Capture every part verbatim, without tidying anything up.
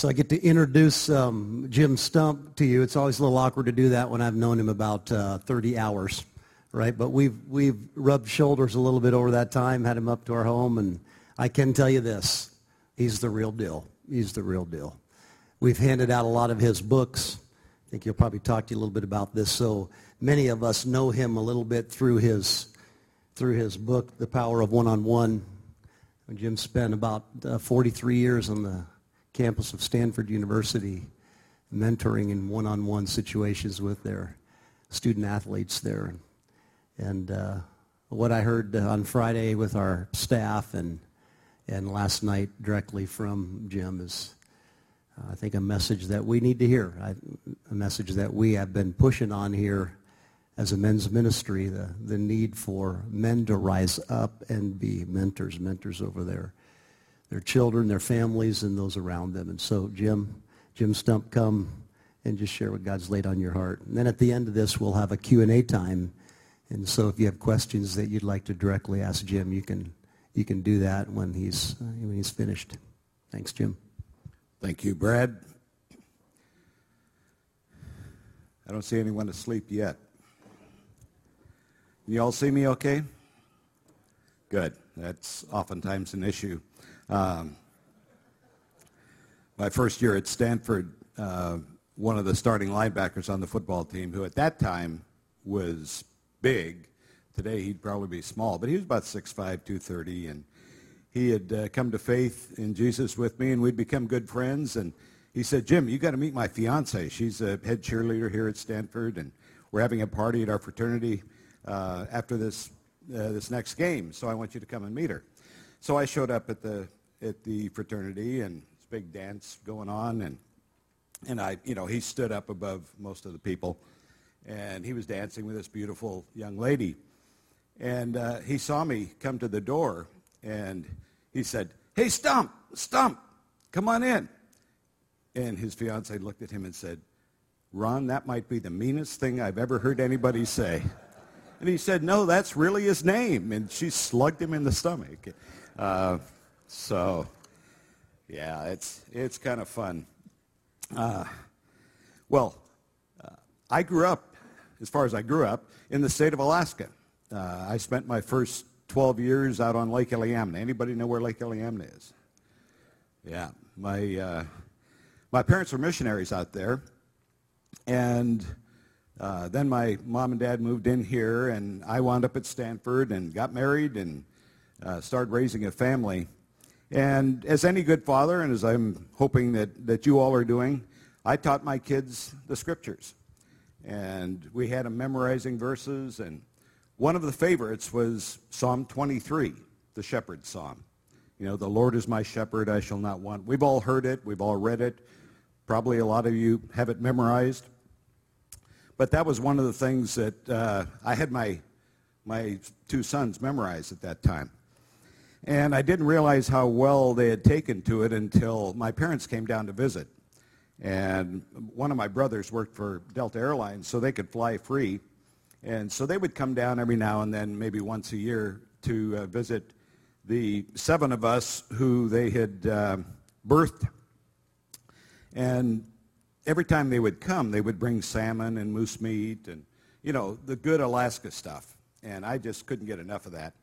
So I get to introduce um, Jim Stump to you. It's always a little awkward to do that when I've known him about uh, thirty hours, right? But we've we've rubbed shoulders a little bit over that time, had him up to our home, and I can tell you this, he's the real deal. He's the real deal. We've handed out a lot of his books. I think he'll probably talk to you a little bit about this. So many of us know him a little bit through his through his book, The Power of One-on-One. Jim spent about uh, forty-three years on the campus of Stanford University, mentoring in one-on-one situations with their student athletes there. And uh, what I heard on Friday with our staff and and last night directly from Jim is, uh, I think, a message that we need to hear, I, a message that we have been pushing on here as a men's ministry, the, the need for men to rise up and be mentors, mentors over there. Their children, their families, and those around them. And so, Jim, Jim Stump, come and just share what God's laid on your heart. And then at the end of this, we'll have a Q and A time. And so if you have questions that you'd like to directly ask Jim, you can you can do that when he's uh, when he's finished. Thanks, Jim. Thank you, Brad. I don't see anyone asleep yet. You all see me okay? Good. That's oftentimes an issue. Um, my first year at Stanford, uh, one of the starting linebackers on the football team, who at that time was big, today he'd probably be small, but he was about six five, two thirty, and he had uh, come to faith in Jesus with me, and we'd become good friends, and he said, Jim, you got to meet my fiance. She's a head cheerleader here at Stanford, and we're having a party at our fraternity uh, after this uh, this next game, so I want you to come and meet her. So I showed up at the at the fraternity, and this big dance going on, and and I, you know, he stood up above most of the people, and he was dancing with this beautiful young lady, and uh, he saw me come to the door, and he said, "Hey, Stump, Stump, come on in." And his fiance looked at him and said, "Ron, that might be the meanest thing I've ever heard anybody say." And he said, "No, that's really his name," and she slugged him in the stomach. Uh, So, yeah, it's it's kind of fun. Uh, well, uh, I grew up, as far as I grew up, in the state of Alaska. Uh, I spent my first twelve years out on Lake Iliamna. Anybody know where Lake Iliamna is? Yeah, my uh, my parents were missionaries out there, and uh, then my mom and dad moved in here, and I wound up at Stanford and got married and uh, started raising a family. And as any good father, and as I'm hoping that, that you all are doing, I taught my kids the scriptures. And we had them memorizing verses, and one of the favorites was Psalm twenty-three, the shepherd's psalm. You know, the Lord is my shepherd, I shall not want. We've all heard it, we've all read it. Probably a lot of you have it memorized. But that was one of the things that uh, I had my my two sons memorize at that time. And I didn't realize how well they had taken to it until my parents came down to visit. And one of my brothers worked for Delta Airlines, so they could fly free. And so they would come down every now and then, maybe once a year, to uh, visit the seven of us who they had uh, birthed. And every time they would come, they would bring salmon and moose meat and, you know, the good Alaska stuff. And I just couldn't get enough of that.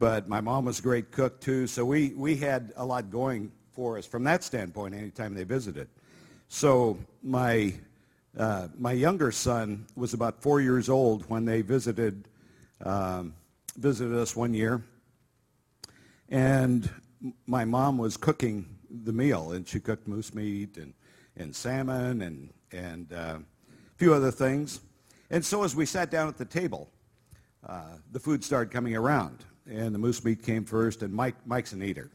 But my mom was a great cook, too, so we, we had a lot going for us from that standpoint anytime they visited. So my uh, my younger son was about four years old when they visited um, visited us one year, and my mom was cooking the meal, and she cooked moose meat and, and salmon and, and uh, a few other things. And so as we sat down at the table, uh, the food started coming around. And the moose meat came first, and Mike Mike's an eater.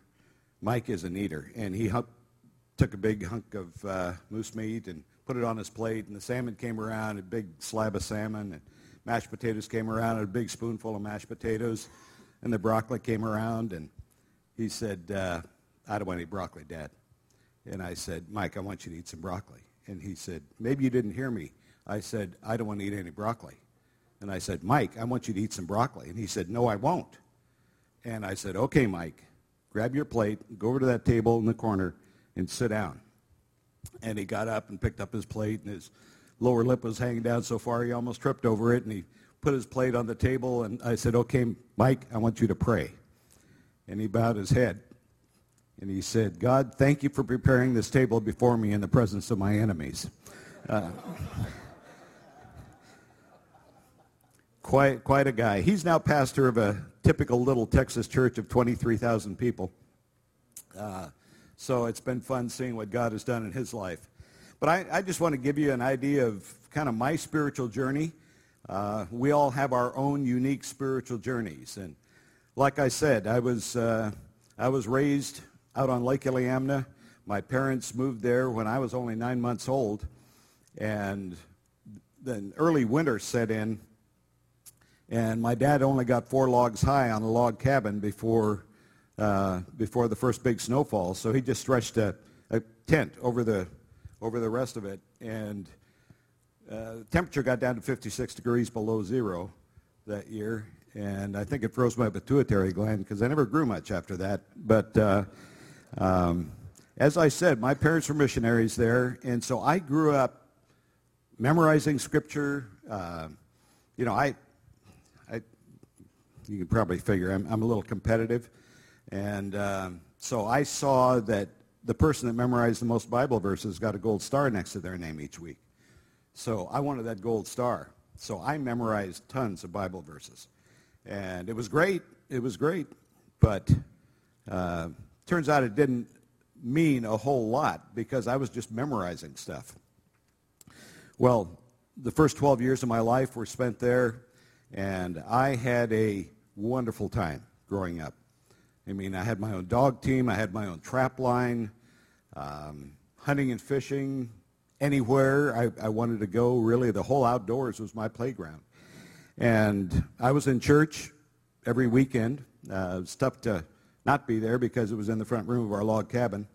Mike is an eater, and he hunk, took a big hunk of uh, moose meat and put it on his plate, and the salmon came around, a big slab of salmon, and mashed potatoes came around, a big spoonful of mashed potatoes, and the broccoli came around, and he said, uh, I don't want any broccoli, Dad. And I said, Mike, I want you to eat some broccoli. And he said, maybe you didn't hear me. I said, I don't want to eat any broccoli. And I said, Mike, I want you to eat some broccoli. And he said, no, I won't. And I said, okay, Mike, grab your plate, go over to that table in the corner, and sit down. and he got up and picked up his plate, and his lower lip was hanging down so far he almost tripped over it, and he put his plate on the table, and I said, "Okay, Mike, I want you to pray." And he bowed his head, and he said, "God, thank you for preparing this table before me in the presence of my enemies." Uh, quite, quite a guy. He's now pastor of a typical little Texas church of twenty-three thousand people. Uh, so it's been fun seeing what God has done in his life. But I, I just want to give you an idea of kind of my spiritual journey. Uh, we all have our own unique spiritual journeys. And like I said, I was uh, I was raised out on Lake Iliamna. My parents moved there when I was only nine months old. And then early winter set in. And my dad only got four logs high on a log cabin before uh, before the first big snowfall. So he just stretched a, a tent over the over the rest of it. And uh, the temperature got down to fifty-six degrees below zero that year. And I think it froze my pituitary gland because I never grew much after that. But uh, um, as I said, my parents were missionaries there. And so I grew up memorizing scripture. Uh, you know, I... You can probably figure I'm, I'm a little competitive. And um, so I saw that the person that memorized the most Bible verses got a gold star next to their name each week. So I wanted that gold star. So I memorized tons of Bible verses. And it was great. It was great. But uh, turns out it didn't mean a whole lot because I was just memorizing stuff. Well, the first twelve years of my life were spent there. And I had a wonderful time growing up. I mean, I had my own dog team. I had my own trap line, um, hunting and fishing, anywhere I, I wanted to go. Really, the whole outdoors was my playground. And I was in church every weekend. Uh, it was tough to not be there because it was in the front room of our log cabin.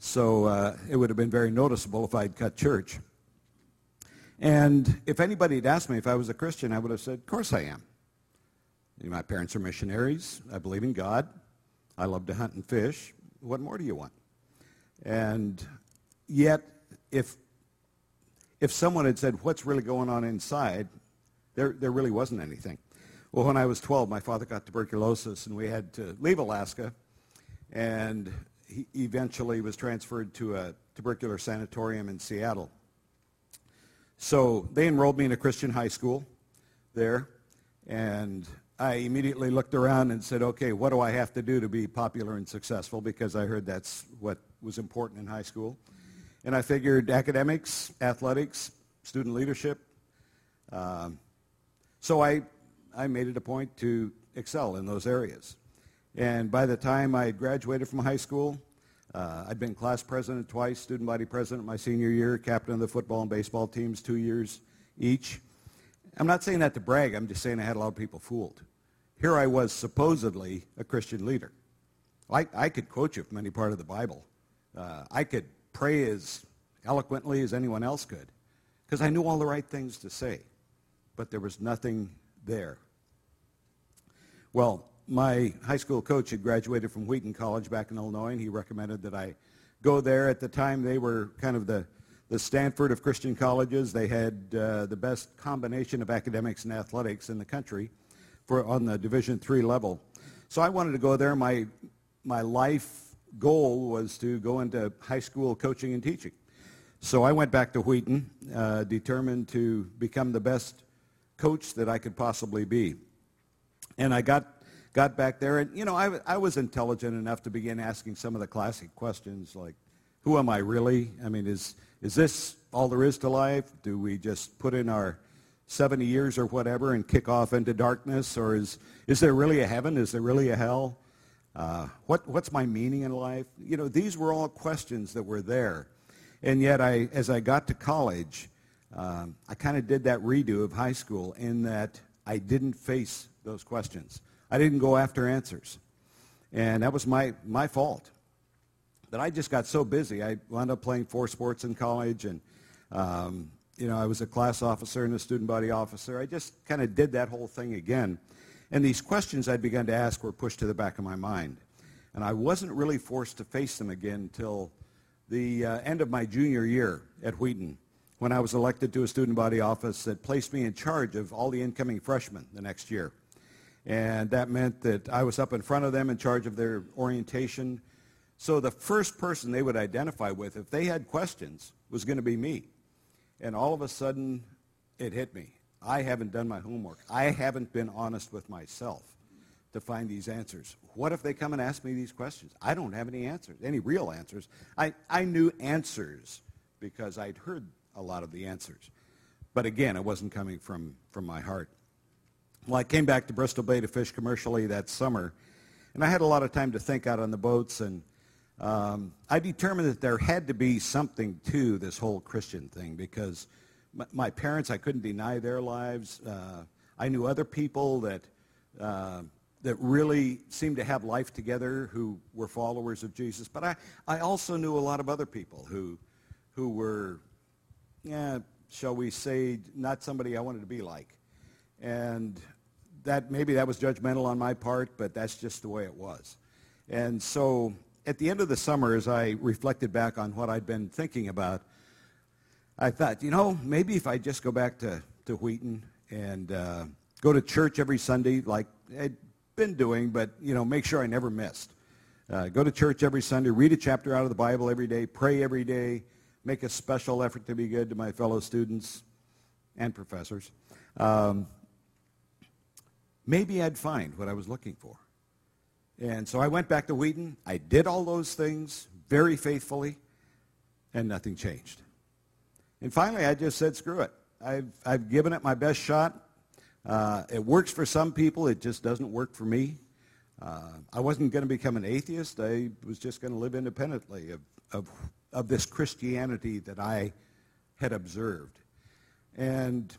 So uh, it would have been very noticeable if I'd cut church. And if anybody had asked me if I was a Christian, I would have said, "Of course I am. You know, my parents are missionaries. I believe in God. I love to hunt and fish. What more do you want?" And yet, if if someone had said, "What's really going on inside?" there there really wasn't anything. Well, when I was twelve, my father got tuberculosis, and we had to leave Alaska. And he eventually was transferred to a tubercular sanatorium in Seattle. So they enrolled me in a Christian high school there, and I immediately looked around and said, "Okay, what do I have to do to be popular and successful?" Because I heard that's what was important in high school. And I figured academics, athletics, student leadership. Um, so I, I made it a point to excel in those areas. And by the time I had graduated from high school, Uh, I'd been class president twice, student body president my senior year, captain of the football and baseball teams two years each. I'm not saying that to brag. I'm just saying I had a lot of people fooled. Here I was supposedly a Christian leader. I, I could quote you from any part of the Bible. Uh, I could pray as eloquently as anyone else could because I knew all the right things to say, but there was nothing there. Well, my high school coach had graduated from Wheaton College back in Illinois, and he recommended that I go there. At the time, they were kind of the, the Stanford of Christian colleges. They had uh, the best combination of academics and athletics in the country for on the Division three level. So I wanted to go there. My, my life goal was to go into high school coaching and teaching. So I went back to Wheaton, uh, determined to become the best coach that I could possibly be. And I got... Got back there, and, you know, I, I was intelligent enough to begin asking some of the classic questions like, who am I really? I mean, is is this all there is to life? Do we just put in our seventy years or whatever and kick off into darkness? Or is is there really a heaven? Is there really a hell? Uh, what what's my meaning in life? You know, these were all questions that were there. And yet, I as I got to college, um, I kind of did that redo of high school in that I didn't face those questions. I didn't go after answers, and that was my, my fault. But I just got so busy. I wound up playing four sports in college, and, um, you know, I was a class officer and a student body officer. I just kind of did that whole thing again. And these questions I'd begun to ask were pushed to the back of my mind, and I wasn't really forced to face them again until the uh, end of my junior year at Wheaton, when I was elected to a student body office that placed me in charge of all the incoming freshmen the next year. And that meant that I was up in front of them in charge of their orientation. So the first person they would identify with, if they had questions, was going to be me. And all of a sudden, it hit me. I haven't done my homework. I haven't been honest with myself to find these answers. What if they come and ask me these questions? I don't have any answers, any real answers. I, I knew answers because I'd heard a lot of the answers. But again, it wasn't coming from, from my heart. Well, I came back to Bristol Bay to fish commercially that summer, and I had a lot of time to think out on the boats, and um, I determined that there had to be something to this whole Christian thing, because my, my parents, I couldn't deny their lives. Uh, I knew other people that uh, that really seemed to have life together who were followers of Jesus, but I, I also knew a lot of other people who who were, yeah, shall we say, not somebody I wanted to be like. And that maybe that was judgmental on my part, but that's just the way it was. And so at the end of the summer, as I reflected back on what I'd been thinking about, I thought, you know, maybe if I just go back to, to Wheaton and uh, go to church every Sunday like I'd been doing, but, you know, make sure I never missed. Uh, go to church every Sunday, read a chapter out of the Bible every day, pray every day, make a special effort to be good to my fellow students and professors. Um, maybe I'd find what I was looking for. And so I went back to Wheaton. I did all those things very faithfully, and nothing changed. And finally, I just said, screw it. I've, I've given it my best shot. Uh, it works for some people. It just doesn't work for me. Uh, I wasn't going to become an atheist. I was just going to live independently of, of, of this Christianity that I had observed. And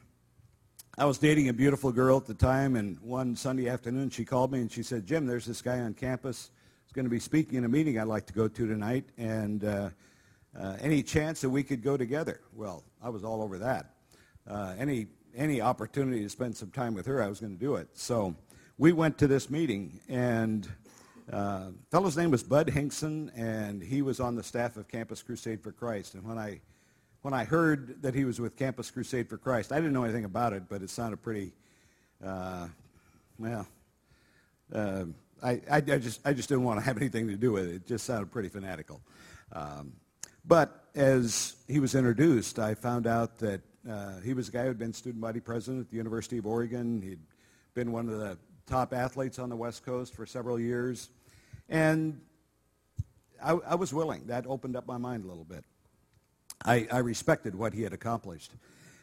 I was dating a beautiful girl at the time, and one Sunday afternoon she called me and she said, Jim, there's this guy on campus who's going to be speaking in a meeting I'd like to go to tonight, and uh, uh, any chance that we could go together? Well, I was all over that. Uh, any any opportunity to spend some time with her, I was going to do it. So we went to this meeting, and uh, the fellow's name was Bud Hinkson, and he was on the staff of Campus Crusade for Christ, and when I When I heard that he was with Campus Crusade for Christ, I didn't know anything about it, but it sounded pretty, uh, well, uh, I, I, I just I just didn't want to have anything to do with it. It just sounded pretty fanatical. Um, but as he was introduced, I found out that uh, he was a guy who had been student body president at the University of Oregon. He'd been one of the top athletes on the West Coast for several years. And I, I was willing. That opened up my mind a little bit. I, I respected what he had accomplished.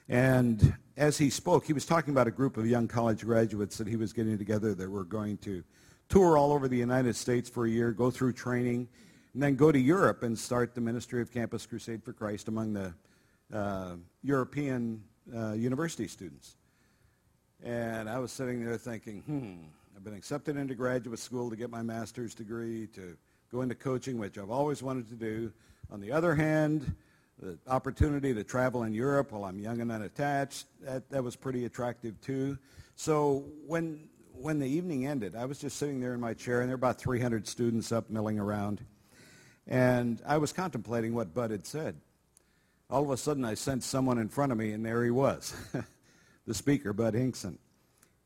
And as he spoke, he was talking about a group of young college graduates that he was getting together that were going to tour all over the United States for a year, go through training, and then go to Europe and start the ministry of Campus Crusade for Christ among the uh, European uh, university students. And I was sitting there thinking, hmm, I've been accepted into graduate school to get my master's degree, to go into coaching, which I've always wanted to do. On the other hand, the opportunity to travel in Europe while I'm young and unattached, that, that was pretty attractive too. So when when the evening ended, I was just sitting there in my chair, and there were about three hundred students up milling around. And I was contemplating what Bud had said. All of a sudden, I sensed someone in front of me, and there he was, the speaker, Bud Hinkson.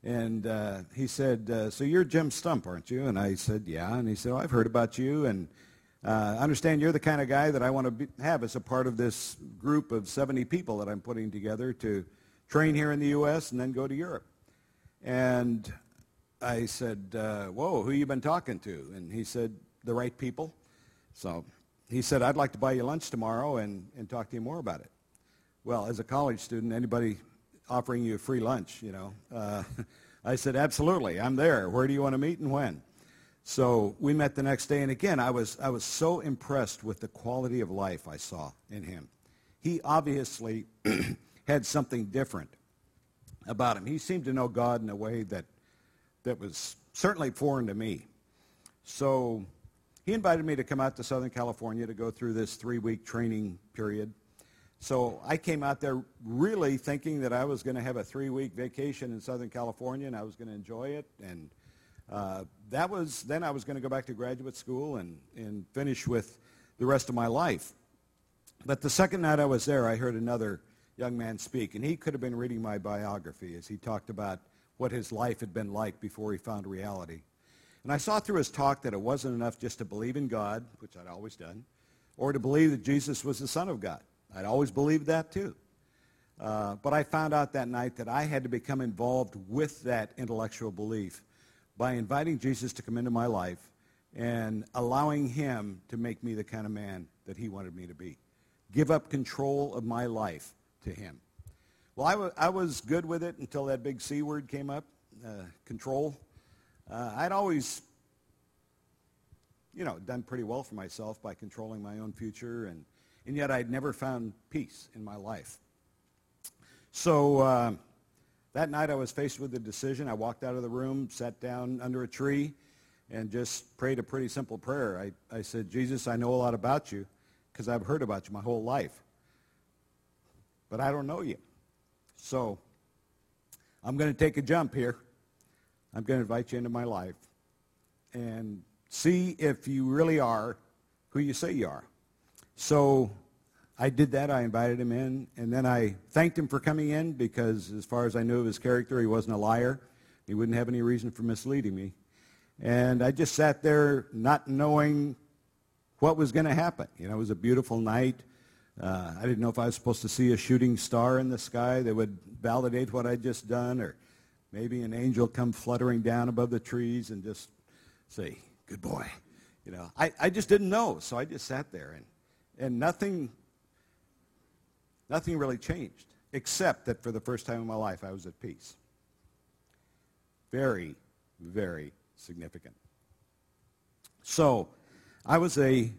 And uh, he said, uh, so you're Jim Stump, aren't you? And I said, yeah. And he said, oh, I've heard about you, and I uh, understand you're the kind of guy that I want to be, have as a part of this group of seventy people that I'm putting together to train here in the U S and then go to Europe. And I said, uh, whoa, who you been talking to? And he said, the right people. So he said, I'd like to buy you lunch tomorrow and, and talk to you more about it. Well, as a college student, anybody offering you a free lunch, you know. Uh, I said, absolutely, I'm there. Where do you want to meet and when? So we met the next day, and again, I was I was so impressed with the quality of life I saw in him. He obviously had something different about him. He seemed to know God in a way that that was certainly foreign to me. So he invited me to come out to Southern California to go through this three-week training period. So I came out there really thinking that I was going to have a three-week vacation in Southern California, and I was going to enjoy it, and Uh, that was, then I was going to go back to graduate school and, and finish with the rest of my life But the second night I was there, I heard another young man speak, and he could have been reading my biography as he talked about what his life had been like before he found reality. And I saw through his talk that it wasn't enough just to believe in God, which I'd always done, or to believe that Jesus was the Son of God. I'd always believed that too. Uh, but I found out that night that I had to become involved with that intellectual belief by inviting Jesus to come into my life and allowing him to make me the kind of man that he wanted me to be. Give up control of my life to him. Well, I, w- I was good with it until that big C word came up, uh, control. Uh, I'd always, you know, done pretty well for myself by controlling my own future, and, and yet I'd never found peace in my life. So uh, that night I was faced with a decision. I walked out of the room, sat down under a tree, and just prayed a pretty simple prayer. I, I said, Jesus, I know a lot about you because I've heard about you my whole life, but I don't know you. So I'm going to take a jump here. I'm going to invite you into my life and see if you really are who you say you are. So I did that. I invited him in, and then I thanked him for coming in because as far as I knew of his character, he wasn't a liar. He wouldn't have any reason for misleading me. And I just sat there not knowing what was going to happen. You know, it was a beautiful night. Uh, I didn't know if I was supposed to see a shooting star in the sky that would validate what I'd just done, or maybe an angel come fluttering down above the trees and just say, good boy. You know, I, I just didn't know, so I just sat there, and, and nothing... Nothing really changed, except that for the first time in my life, I was at peace. Very, very significant. So I was a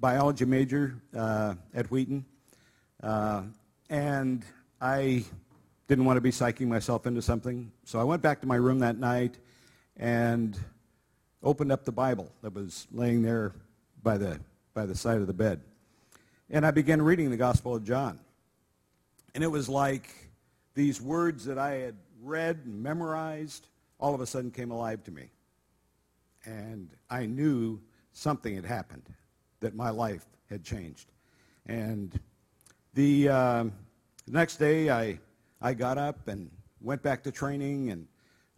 biology major uh, at Wheaton, uh, and I didn't want to be psyching myself into something. So I went back to my room that night and opened up the Bible that was laying there by the, by the side of the bed. And I began reading the Gospel of John. And it was like these words that I had read and memorized all of a sudden came alive to me. And I knew something had happened, that my life had changed. And the uh, next day I I got up and went back to training and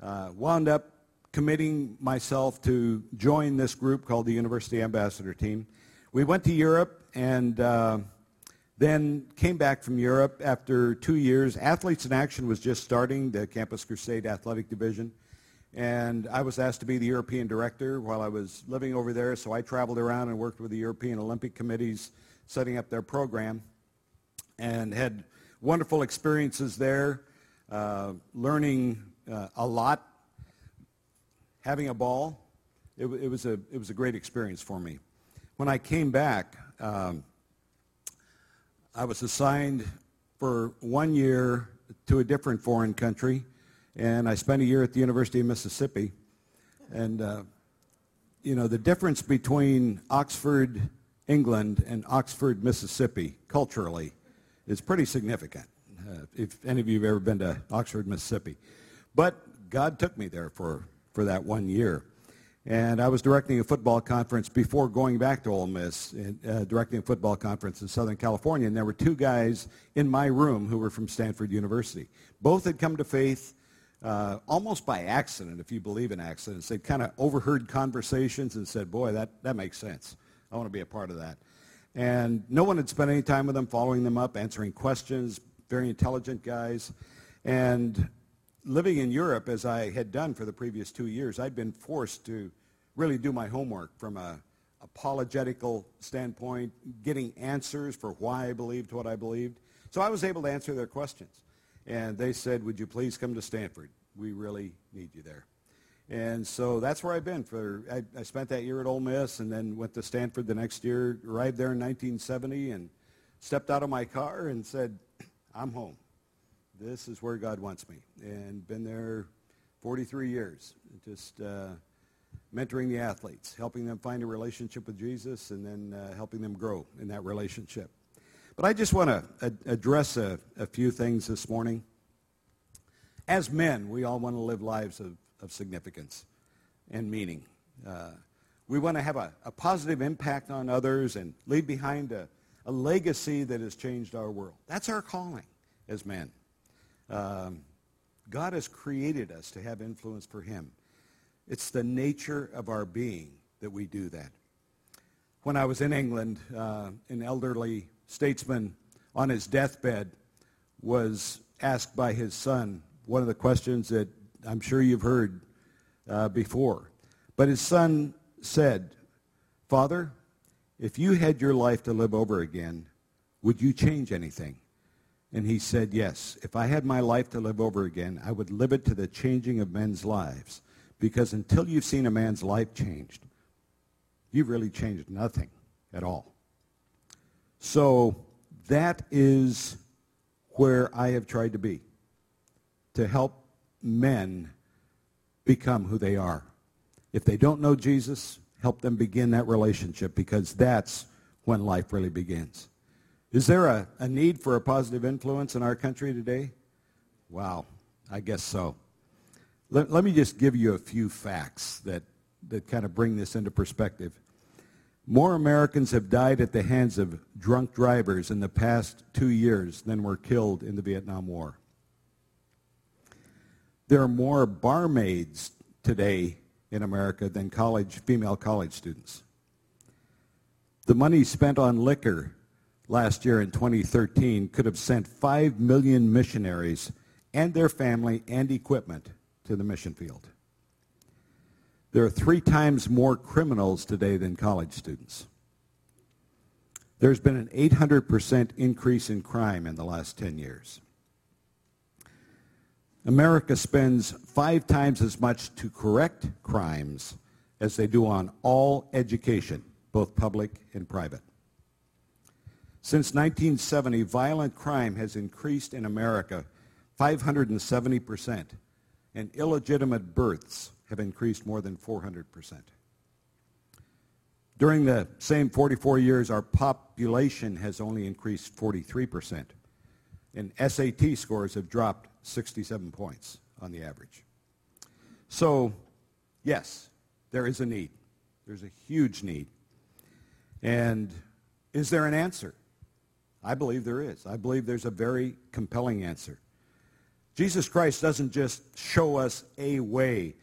uh, wound up committing myself to join this group called the University Ambassador Team. We went to Europe and... Uh, Then came back from Europe after two years. Athletes in Action was just starting, the Campus Crusade Athletic Division. And I was asked to be the European director while I was living over there. So I traveled around and worked with the European Olympic committees, setting up their program, and had wonderful experiences there, uh, learning uh, a lot, having a ball. It, w- it was a it was a great experience for me. When I came back, um, I was assigned for one year to a different foreign country, and I spent a year at the University of Mississippi. And, uh, you know, the difference between Oxford, England, and Oxford, Mississippi, culturally, is pretty significant, uh, if any of you have ever been to Oxford, Mississippi. But God took me there for, for that one year. And I was directing a football conference before going back to Ole Miss, uh, directing a football conference in Southern California, and there were two guys in my room who were from Stanford University. Both had come to faith uh, almost by accident, if you believe in accidents. They'd kind of overheard conversations and said, boy, that, that makes sense. I want to be a part of that. And no one had spent any time with them, following them up, answering questions, very intelligent guys. And living in Europe, as I had done for the previous two years, I'd been forced to really do my homework from a apologetical standpoint, getting answers for why I believed what I believed. So I was able to answer their questions. And they said, would you please come to Stanford? We really need you there. And so that's where I've been. For I, I spent that year at Ole Miss and then went to Stanford the next year, arrived there in nineteen seventy and stepped out of my car and said, I'm home. This is where God wants me, and been there forty-three years, just uh, mentoring the athletes, helping them find a relationship with Jesus, and then uh, helping them grow in that relationship. But I just want to ad- address a, a few things this morning. As men, we all want to live lives of, of significance and meaning. Uh, we want to have a, a positive impact on others and leave behind a, a legacy that has changed our world. That's our calling as men. Um, God has created us to have influence for him. It's the nature of our being that we do that. When I was in England, uh, an elderly statesman on his deathbed was asked by his son one of the questions that I'm sure you've heard uh, before. But his son said, "Father, if you had your life to live over again, would you change anything?" And he said, "Yes. If I had my life to live over again, I would live it to the changing of men's lives. Because until you've seen a man's life changed, you've really changed nothing at all." So that is where I have tried to be, to help men become who they are. If they don't know Jesus, help them begin that relationship, because that's when life really begins. Is there a, a need for a positive influence in our country today? Wow, I guess so. Let, let me just give you a few facts that, that kind of bring this into perspective. More Americans have died at the hands of drunk drivers in the past two years than were killed in the Vietnam War. There are more barmaids today in America than college, female college students. The money spent on liquor last year in twenty thirteen could have sent five million missionaries and their family and equipment to the mission field. There are three times more criminals today than college students. There's been an eight hundred percent increase in crime in the last ten years. America spends five times as much to correct crimes as they do on all education, both public and private. Since nineteen seventy, violent crime has increased in America five hundred seventy percent, and illegitimate births have increased more than four hundred percent. During the same forty-four years, our population has only increased forty-three percent, and S A T scores have dropped sixty-seven points on the average. So, yes, there is a need. There's a huge need. And is there an answer? I believe there is. I believe there's a very compelling answer. Jesus Christ doesn't just show us a way,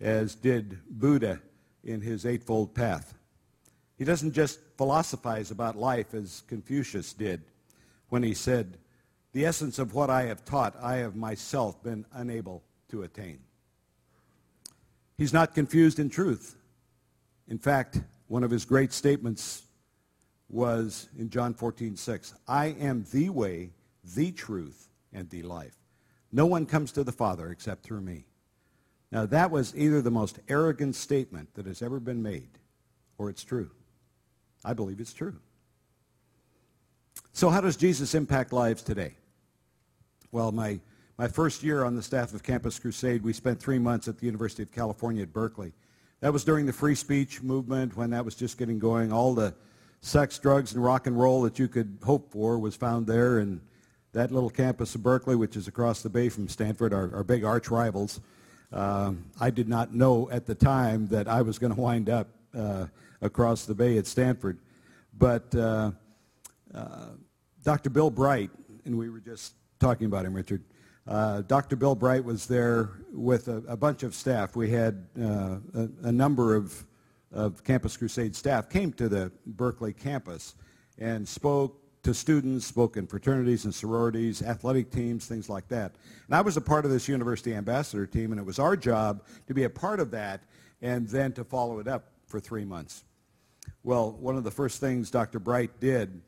as did Buddha in his Eightfold Path. He doesn't just philosophize about life as Confucius did when he said, "The essence of what I have taught, I have myself been unable to attain." He's not confused in truth. In fact, one of his great statements was in John fourteen six, "I am the way, the truth, and the life. No one comes to the Father except through me." Now, that was either the most arrogant statement that has ever been made, or it's true. I believe it's true. So how does Jesus impact lives today? Well, my, my first year on the staff of Campus Crusade, we spent three months at the University of California at Berkeley. That was during the free speech movement, when that was just getting going. All the sex, drugs, and rock and roll that you could hope for was found there in that little campus of Berkeley, which is across the bay from Stanford, our, our big arch rivals. Um, I did not know at the time that I was going to wind up uh, across the bay at Stanford. But uh, uh, Doctor Bill Bright, and we were just talking about him, Richard. Uh, Doctor Bill Bright was there with a, a bunch of staff. We had uh, a, a number of, of Campus Crusade staff came to the Berkeley campus and spoke to students, spoke in fraternities and sororities, athletic teams, things like that. And I was a part of this University Ambassador Team, and it was our job to be a part of that and then to follow it up for three months. Well, one of the first things Doctor Bright did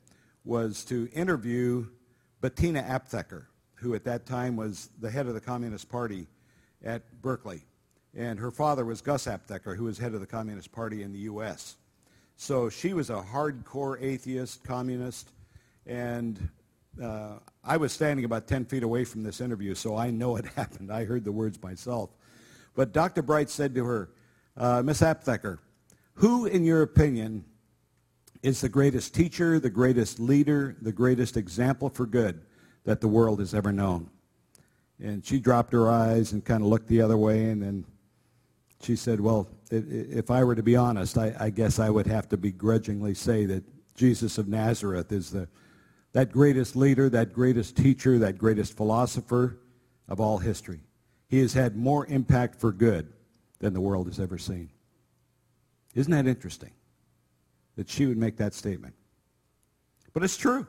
was to interview Bettina Aptheker, who at that time was the head of the Communist Party at Berkeley. And her father was Gus Aptheker, who was head of the Communist Party in the U S. So she was a hardcore atheist, communist, and uh, I was standing about ten feet away from this interview, so I know it happened. I heard the words myself. But Doctor Bright said to her, uh, "Miss Aptheker, who, in your opinion, is the greatest teacher, the greatest leader, the greatest example for good that the world has ever known?" And she dropped her eyes and kind of looked the other way, and then she said, "Well, if I were to be honest, I, I guess I would have to begrudgingly say that Jesus of Nazareth is the that greatest leader, that greatest teacher, that greatest philosopher of all history. He has had more impact for good than the world has ever seen. Isn't that interesting that she would make that statement? But it's true.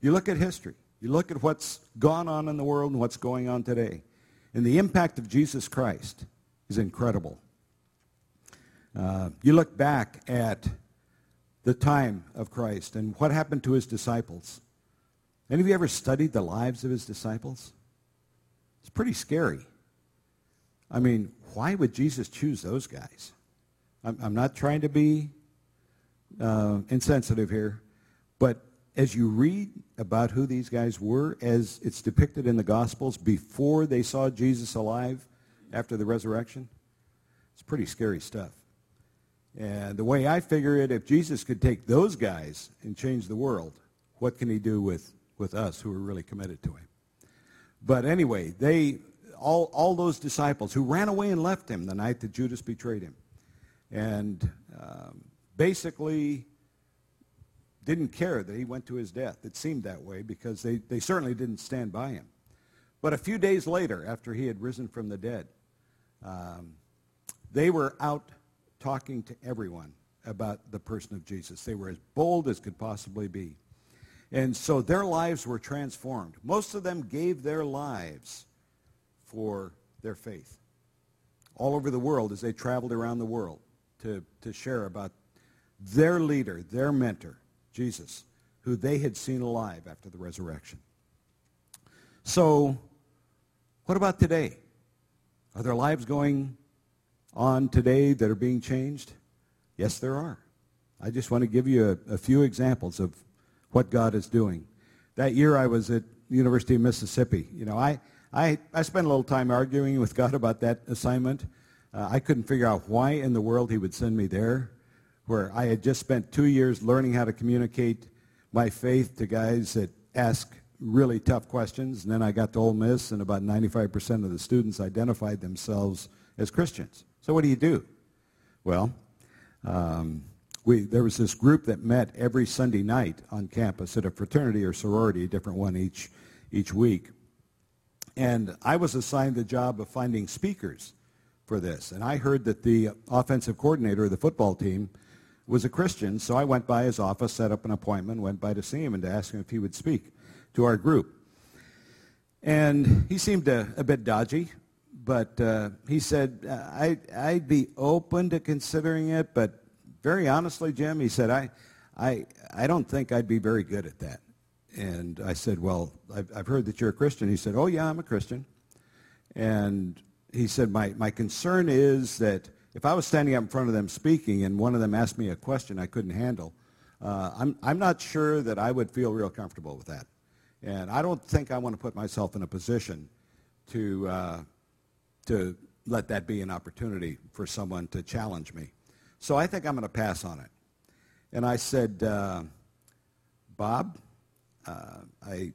You look at history. You look at what's gone on in the world and what's going on today. And the impact of Jesus Christ is incredible. Uh, you look back at the time of Christ and what happened to his disciples. Any of you ever studied the lives of his disciples? It's pretty scary. I mean, why would Jesus choose those guys? I'm, I'm not trying to be uh, insensitive here, but as you read about who these guys were, as it's depicted in the Gospels before they saw Jesus alive after the resurrection, it's pretty scary stuff. And the way I figure it, if Jesus could take those guys and change the world, what can he do with, with us who are really committed to him? But anyway, they all all those disciples who ran away and left him the night that Judas betrayed him, and um, basically didn't care that he went to his death. It seemed that way because they, they certainly didn't stand by him. But a few days later, after he had risen from the dead, um, they were out talking to everyone about the person of Jesus. They were as bold as could possibly be. And so their lives were transformed. Most of them gave their lives for their faith all over the world as they traveled around the world to, to share about their leader, their mentor, Jesus, who they had seen alive after the resurrection. So what about today? Are there lives going on today that are being changed? Yes, there are. I just want to give you a, a few examples of what God is doing. That year I was at the University of Mississippi. You know, I, I, I spent a little time arguing with God about that assignment. Uh, I couldn't figure out why in the world he would send me there, where I had just spent two years learning how to communicate my faith to guys that ask really tough questions. And then I got to Ole Miss, and about ninety-five percent of the students identified themselves as Christians. So what do you do? Well, um, we there was this group that met every Sunday night on campus at a fraternity or sorority, a different one each each week. And I was assigned the job of finding speakers for this. And I heard that the offensive coordinator of the football team was a Christian, so I went by his office, set up an appointment, went by to see him and to ask him if he would speak to our group. And he seemed a, a bit dodgy, but uh, he said, I, I'd be open to considering it, but very honestly, Jim, he said, I, I, I don't think I'd be very good at that. And I said, well, I've, I've heard that you're a Christian. He said, oh, yeah, I'm a Christian. And he said, my, my concern is that if I was standing up in front of them speaking and one of them asked me a question I couldn't handle, uh, I'm, I'm not sure that I would feel real comfortable with that. And I don't think I want to put myself in a position to uh, to let that be an opportunity for someone to challenge me. So I think I'm going to pass on it. And I said, uh, Bob, uh, I,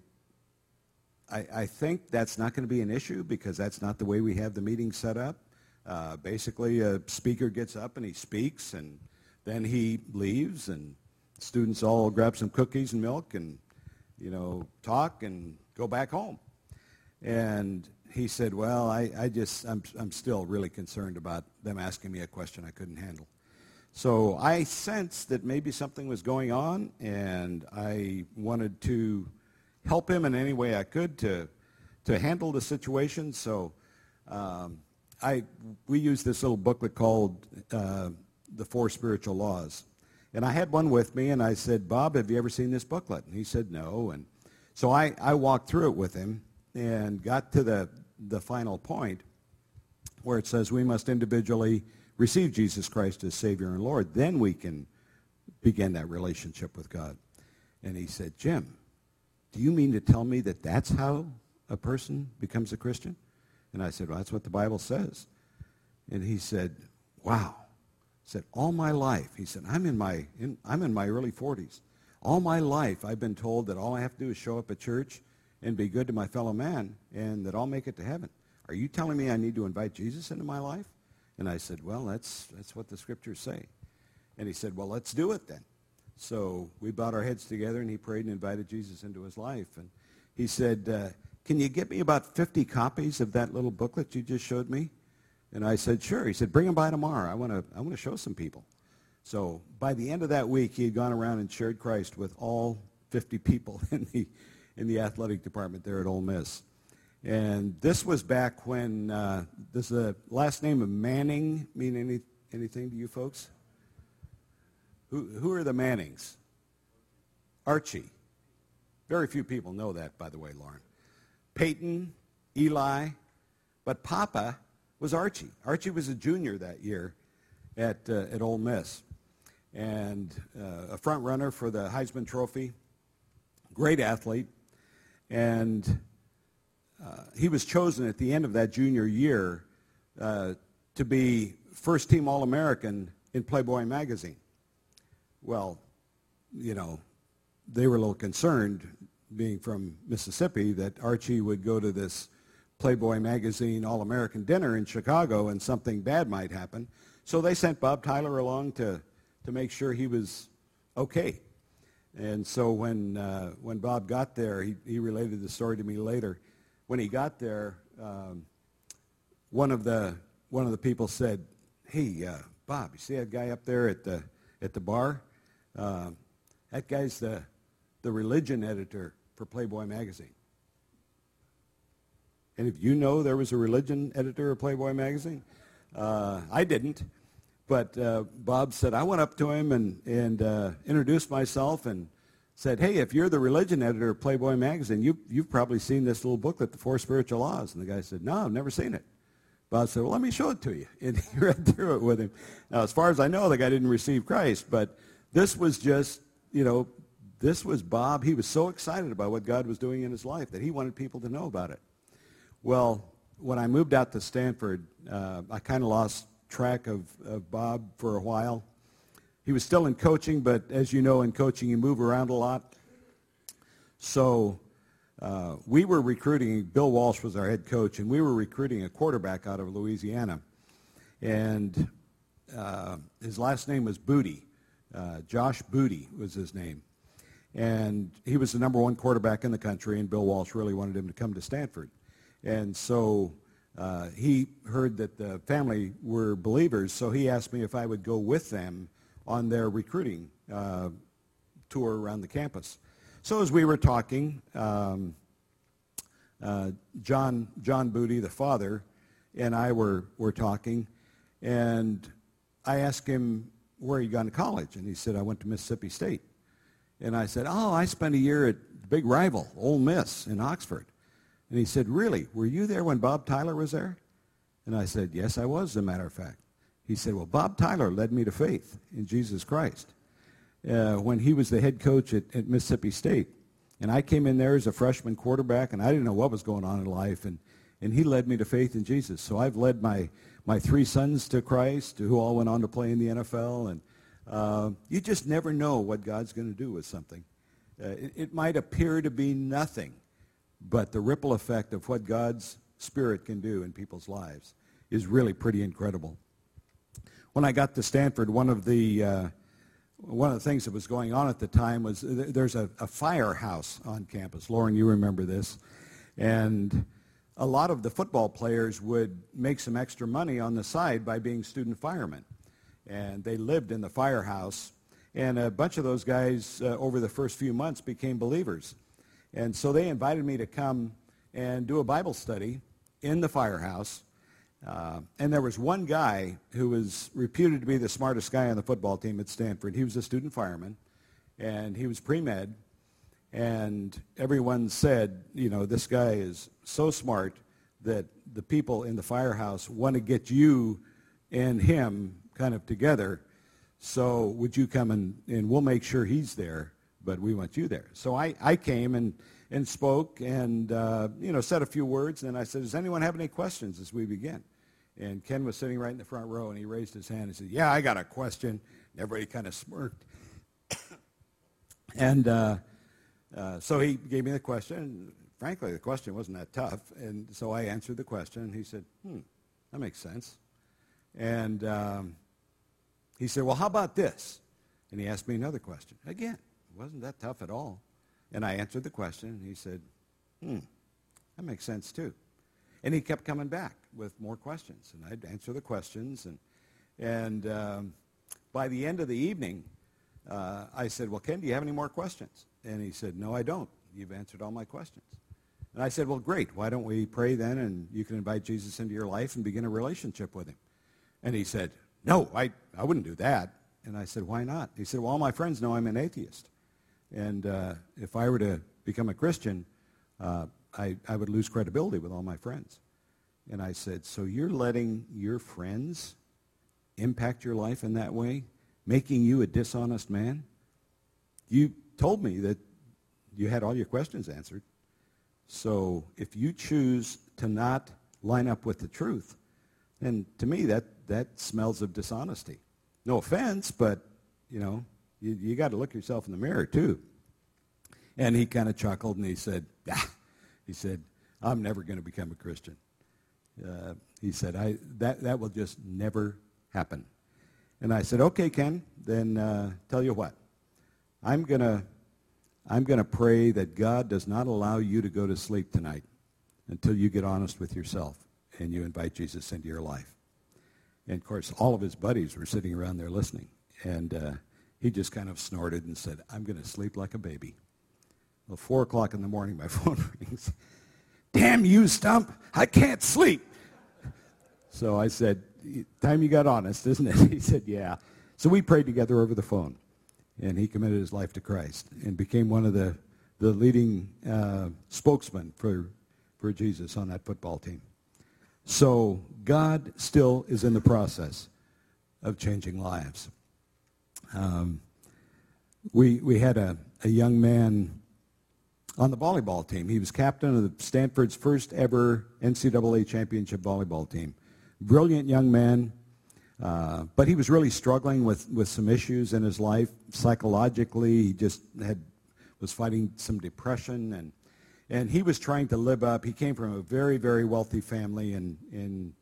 I I think that's not going to be an issue because that's not the way we have the meeting set up. Uh, basically, a speaker gets up and he speaks, and then he leaves, and students all grab some cookies and milk and, you know, talk and go back home. And he said, well, I, I just, I'm, I'm still really concerned about them asking me a question I couldn't handle. So I sensed that maybe something was going on, and I wanted to help him in any way I could to to handle the situation. So um, I we used this little booklet called uh, The Four Spiritual Laws. And I had one with me, and I said, Bob, have you ever seen this booklet? And he said, no. And so I, I walked through it with him and got to the, the final point where it says we must individually receive Jesus Christ as Savior and Lord. Then we can begin that relationship with God. And he said, Jim, do you mean to tell me that that's how a person becomes a Christian? And I said, well, that's what the Bible says. And he said, wow. He said, all my life, he said, I'm in my in, I'm in my early forties. All my life I've been told that all I have to do is show up at church and be good to my fellow man and that I'll make it to heaven. Are you telling me I need to invite Jesus into my life? And I said, well, that's that's what the scriptures say. And he said, well, let's do it then. So we bowed our heads together, and he prayed and invited Jesus into his life. And he said, uh, can you get me about fifty copies of that little booklet you just showed me? And I said, sure. He said, bring them by tomorrow. I want to I want to show some people. So by the end of that week, he had gone around and shared Christ with all fifty people in the in the athletic department there at Ole Miss. And this was back when, uh, does the last name of Manning mean any anything to you folks? Who who are the Mannings? Archie. Very few people know that, by the way, Lauren. Peyton, Eli, but Papa was Archie. Archie was a junior that year at uh, at Ole Miss, and uh, a front runner for the Heisman Trophy. Great athlete, and uh, he was chosen at the end of that junior year uh, to be first team All-American in Playboy magazine. Well, you know, they were a little concerned, being from Mississippi, that Archie would go to this Playboy magazine All-American dinner in Chicago and something bad might happen. So they sent Bob Tyler along to, to make sure he was okay. And so when uh, when Bob got there, he, he related the story to me later. When he got there, um, one of the one of the people said, "Hey, uh, Bob, you see that guy up there at the at the bar? Uh, that guy's the the religion editor for Playboy magazine." And if you know there was a religion editor of Playboy magazine, uh, I didn't. But uh, Bob said, I went up to him and, and uh, introduced myself and said, hey, if you're the religion editor of Playboy magazine, you, you've probably seen this little booklet, The Four Spiritual Laws. And the guy said, no, I've never seen it. Bob said, well, let me show it to you. And he read through it with him. Now, as far as I know, the guy didn't receive Christ, but this was just, you know, this was Bob. He was so excited about what God was doing in his life that he wanted people to know about it. Well, when I moved out to Stanford, uh, I kind of lost track of, of Bob for a while. He was still in coaching, but as you know, in coaching you move around a lot. So uh, we were recruiting, Bill Walsh was our head coach, and we were recruiting a quarterback out of Louisiana. And uh, his last name was Booty. Uh, Josh Booty was his name. And he was the number one quarterback in the country, and Bill Walsh really wanted him to come to Stanford. And so Uh, he heard that the family were believers, so he asked me if I would go with them on their recruiting uh, tour around the campus. So as we were talking, um, uh, John John Booty, the father, and I were, were talking, and I asked him where he'd gone to college, and he said, I went to Mississippi State. And I said, oh, I spent a year at the big rival, Ole Miss, in Oxford. And he said, really, were you there when Bob Tyler was there? And I said, yes, I was, as a matter of fact. He said, well, Bob Tyler led me to faith in Jesus Christ uh, when he was the head coach at, at Mississippi State. And I came in there as a freshman quarterback, and I didn't know what was going on in life, and, and he led me to faith in Jesus. So I've led my, my three sons to Christ, who all went on to play in the N F L. And uh, you just never know what God's going to do with something. Uh, it, it might appear to be nothing. But the ripple effect of what God's Spirit can do in people's lives is really pretty incredible. When I got to Stanford, one of the uh, one of the things that was going on at the time was th- there's a, a firehouse on campus. Lauren, you remember this. And a lot of the football players would make some extra money on the side by being student firemen. And they lived in the firehouse. And a bunch of those guys uh, over the first few months became believers. And so they invited me to come and do a Bible study in the firehouse. Uh, and there was one guy who was reputed to be the smartest guy on the football team at Stanford. He was a student fireman, and he was pre-med. And everyone said, you know, this guy is so smart that the people in the firehouse want to get you and him kind of together. So would you come and, and we'll make sure he's there. But we want you there. So I, I came and, and spoke and, uh, you know, said a few words. And I said, does anyone have any questions as we begin? And Ken was sitting right in the front row, and he raised his hand and said, yeah, I got a question. And everybody kind of smirked. and uh, uh, so he gave me the question. Frankly, the question wasn't that tough. And so I answered the question. And he said, hmm, that makes sense. And um, he said, well, how about this? And he asked me another question. Again, it wasn't that tough at all. And I answered the question, and he said, hmm, that makes sense too. And he kept coming back with more questions, and I'd answer the questions. And, and um, by the end of the evening, uh, I said, well, Ken, do you have any more questions? And he said, no, I don't. You've answered all my questions. And I said, well, great. Why don't we pray then, and you can invite Jesus into your life and begin a relationship with him? And he said, no, I, I wouldn't do that. And I said, why not? He said, well, all my friends know I'm an atheist. And uh, if I were to become a Christian, uh, I, I would lose credibility with all my friends. And I said, so you're letting your friends impact your life in that way, making you a dishonest man? You told me that you had all your questions answered. So if you choose to not line up with the truth, then to me that, that smells of dishonesty. No offense, but, you know, you, you got to look yourself in the mirror, too. And he kind of chuckled, and he said, ah. He said, I'm never going to become a Christian. Uh, he said, I that, that will just never happen. And I said, okay, Ken, then uh, tell you what. I'm going to I'm going to pray that God does not allow you to go to sleep tonight until you get honest with yourself and you invite Jesus into your life. And, of course, all of his buddies were sitting around there listening. And uh, he just kind of snorted and said, I'm going to sleep like a baby. Well, four o'clock in the morning, my phone rings. Damn you, Stump. I can't sleep. So I said, time you got honest, isn't it? He said, yeah. So we prayed together over the phone. And he committed his life to Christ and became one of the, the leading uh, spokesmen for, for Jesus on that football team. So God still is in the process of changing lives. Um, we we had a, a young man on the volleyball team. He was captain of the Stanford's first ever N C double A championship volleyball team. Brilliant young man, uh, but he was really struggling with, with some issues in his life psychologically. He just had was fighting some depression and. And he was trying to live up. He came from a very, very wealthy family in, in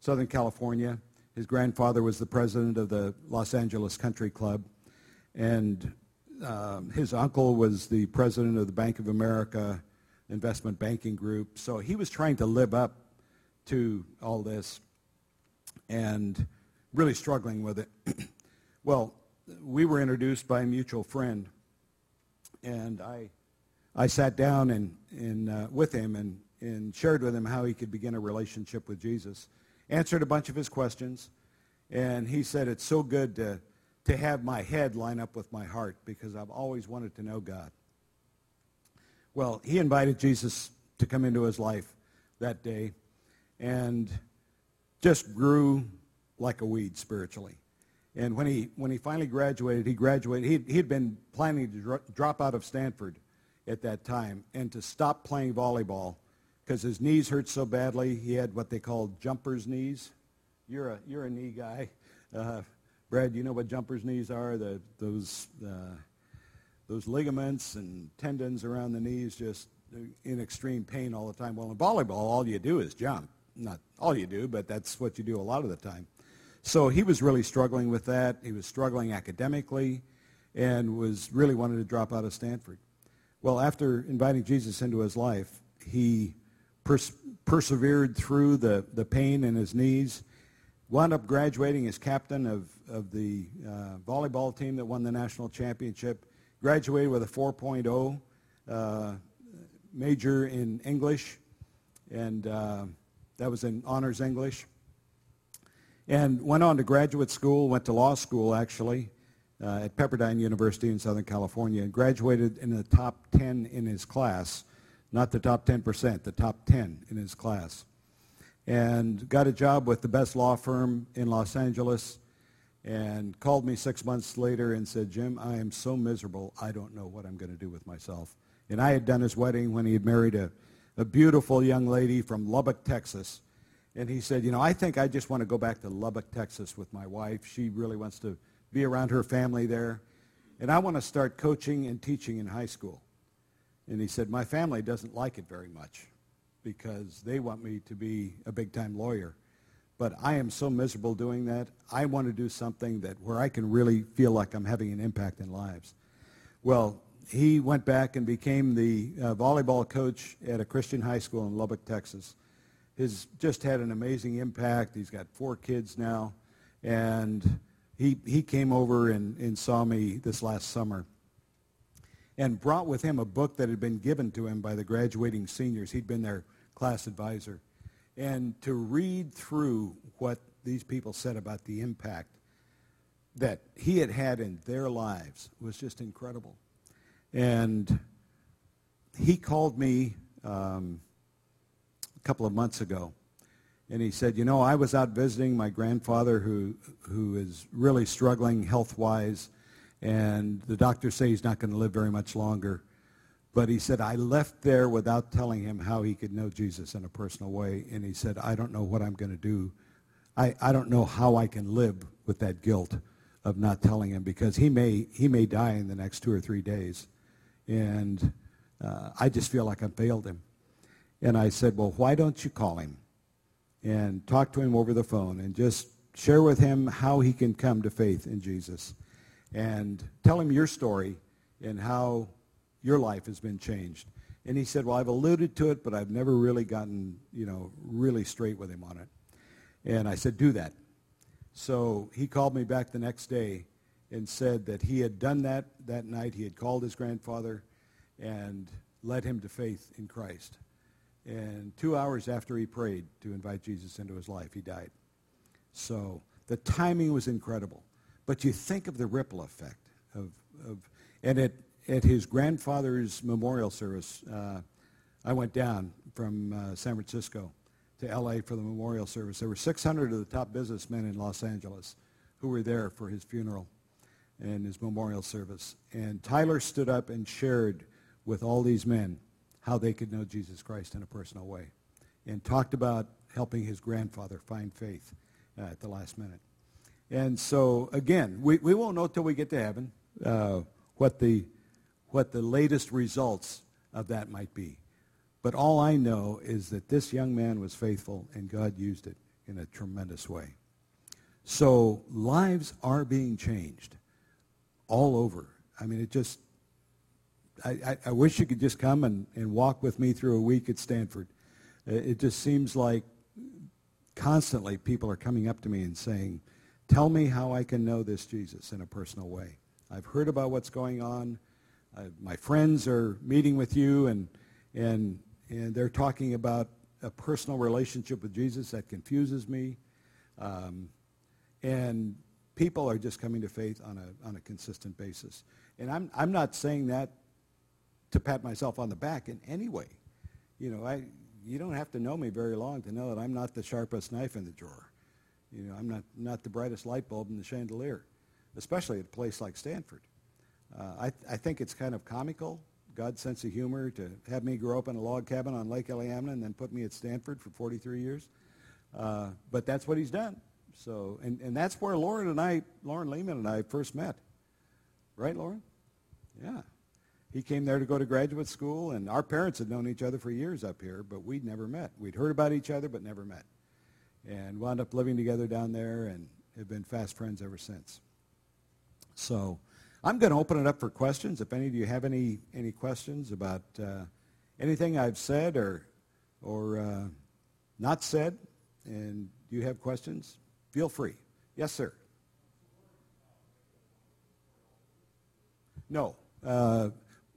Southern California. His grandfather was the president of the Los Angeles Country Club. And um, his uncle was the president of the Bank of America Investment Banking Group. So he was trying to live up to all this and really struggling with it. Well, we were introduced by a mutual friend, and I... I sat down and, and uh, with him and, and shared with him how he could begin a relationship with Jesus, answered a bunch of his questions, and he said, it's so good to, to have my head line up with my heart because I've always wanted to know God. Well, he invited Jesus to come into his life that day and just grew like a weed spiritually. And when he when he finally graduated, he graduated. He'd, he'd been planning to dro- drop out of Stanford at that time, and to stop playing volleyball because his knees hurt so badly. He had what they called jumper's knees. You're a you're a knee guy, uh, Brad. You know what jumper's knees are? The those uh, those ligaments and tendons around the knees just in extreme pain all the time. Well, in volleyball, all you do is jump. Not all you do, but that's what you do a lot of the time. So he was really struggling with that. He was struggling academically, and was really wanted to drop out of Stanford. Well, after inviting Jesus into his life, he pers- persevered through the, the pain in his knees, wound up graduating as captain of, of the uh, volleyball team that won the national championship, graduated with a four point oh uh, major in English, and uh, that was in honors English, and went on to graduate school, went to law school, actually, Uh, at Pepperdine University in Southern California, and graduated in the top ten in his class, not the top ten percent, the top ten in his class, and got a job with the best law firm in Los Angeles, and called me six months later and said, Jim, I am so miserable, I don't know what I'm going to do with myself. And I had done his wedding when he had married a, a beautiful young lady from Lubbock, Texas, and he said, you know, I think I just want to go back to Lubbock, Texas with my wife. She really wants to be around her family there, and I want to start coaching and teaching in high school. And he said, my family doesn't like it very much because they want me to be a big-time lawyer, but I am so miserable doing that. I want to do something that where I can really feel like I'm having an impact in lives. Well, he went back and became the uh, volleyball coach at a Christian high school in Lubbock, Texas. He's just had an amazing impact. He's got four kids now, and he he came over and, and saw me this last summer and brought with him a book that had been given to him by the graduating seniors. He'd been their class advisor. And to read through what these people said about the impact that he had had in their lives was just incredible. And he called me um, a couple of months ago, and he said, you know, I was out visiting my grandfather who who is really struggling health-wise, and the doctors say he's not going to live very much longer. But he said, I left there without telling him how he could know Jesus in a personal way. And he said, I don't know what I'm going to do. I, I don't know how I can live with that guilt of not telling him, because he may he may die in the next two or three days. And uh, I just feel like I failed him. And I said, well, why don't you call him and talk to him over the phone and just share with him how he can come to faith in Jesus and tell him your story and how your life has been changed. And he said, well, I've alluded to it, but I've never really gotten, you know, really straight with him on it. And I said, do that. So he called me back the next day and said that he had done that that night. He had called his grandfather and led him to faith in Christ. And two hours after he prayed to invite Jesus into his life, he died. So the timing was incredible. But you think of the ripple effect of, of and it, at his grandfather's memorial service, uh, I went down from uh, San Francisco to L A for the memorial service. There were six hundred of the top businessmen in Los Angeles who were there for his funeral and his memorial service. And Tyler stood up and shared with all these men how they could know Jesus Christ in a personal way and talked about helping his grandfather find faith uh, at the last minute. And so, again, we, we won't know till we get to heaven uh, what the... what the latest results of that might be. But all I know is that this young man was faithful, and God used it in a tremendous way. So lives are being changed all over. I mean, it just, I, I, I wish you could just come and, and walk with me through a week at Stanford. It just seems like constantly people are coming up to me and saying, tell me how I can know this Jesus in a personal way. I've heard about what's going on. Uh, my friends are meeting with you, and and and they're talking about a personal relationship with Jesus that confuses me, um, and people are just coming to faith on a on a consistent basis. And I'm I'm not saying that to pat myself on the back in any way. You know, I you don't have to know me very long to know that I'm not the sharpest knife in the drawer. You know, I'm not not the brightest light bulb in the chandelier, especially at a place like Stanford. Uh, I, th- I think it's kind of comical, God's sense of humor, to have me grow up in a log cabin on Lake Iliamna and then put me at Stanford for forty-three years. Uh, but that's what he's done. So, and, and that's where Lauren and I, Lauren Lehman and I first met. Right, Lauren? Yeah. He came there to go to graduate school, and our parents had known each other for years up here, but we'd never met. We'd heard about each other, but never met. And wound up living together down there and have been fast friends ever since. So I'm going to open it up for questions. If any of you have any, any questions about uh, anything I've said or or uh, not said, and you have questions, feel free. Yes, sir. No. Uh,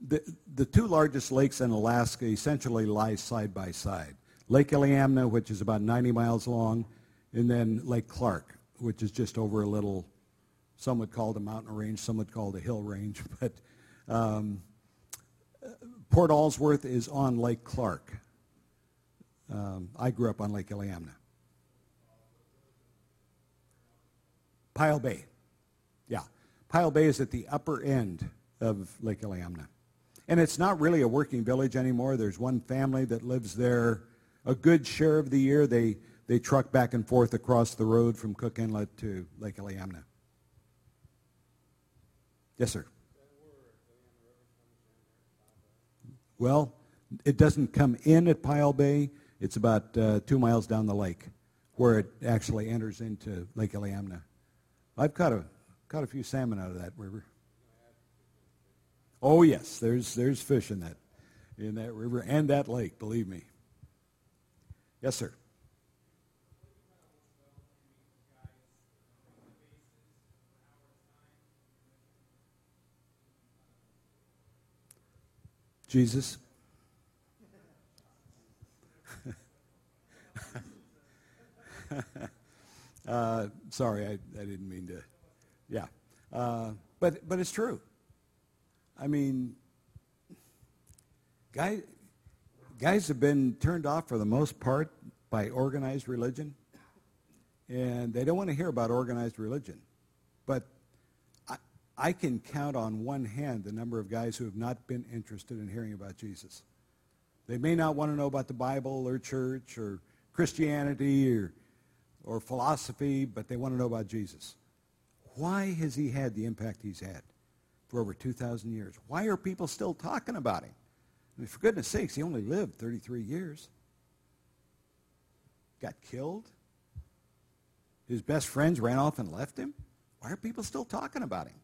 the, the two largest lakes in Alaska essentially lie side by side. Lake Iliamna, which is about ninety miles long, and then Lake Clark, which is just over a little. Some would call it a mountain range, some would call it a hill range, but um, Port Allsworth is on Lake Clark. Um, I grew up on Lake Iliamna. Pile Bay, yeah. Pile Bay is at the upper end of Lake Iliamna. And it's not really a working village anymore. There's one family that lives there a good share of the year. They, they truck back and forth across the road from Cook Inlet to Lake Iliamna. Yes, sir. Well, it doesn't come in at Pile Bay. It's about uh, two miles down the lake. where it actually enters into Lake Iliamna. I've caught a caught a few salmon out of that river. Oh yes, there's there's fish in that in that river and that lake, believe me. Yes, sir. Jesus. uh, sorry, I, I didn't mean to. Yeah, uh, but but it's true. I mean, guys, guys have been turned off for the most part by organized religion, and they don't want to hear about organized religion. But I can count on one hand the number of guys who have not been interested in hearing about Jesus. They may not want to know about the Bible or church or Christianity or or philosophy, but they want to know about Jesus. Why has he had the impact he's had for over two thousand years? Why are people still talking about him? I mean, for goodness sakes, he only lived thirty-three years. Got killed. His best friends ran off and left him. Why are people still talking about him?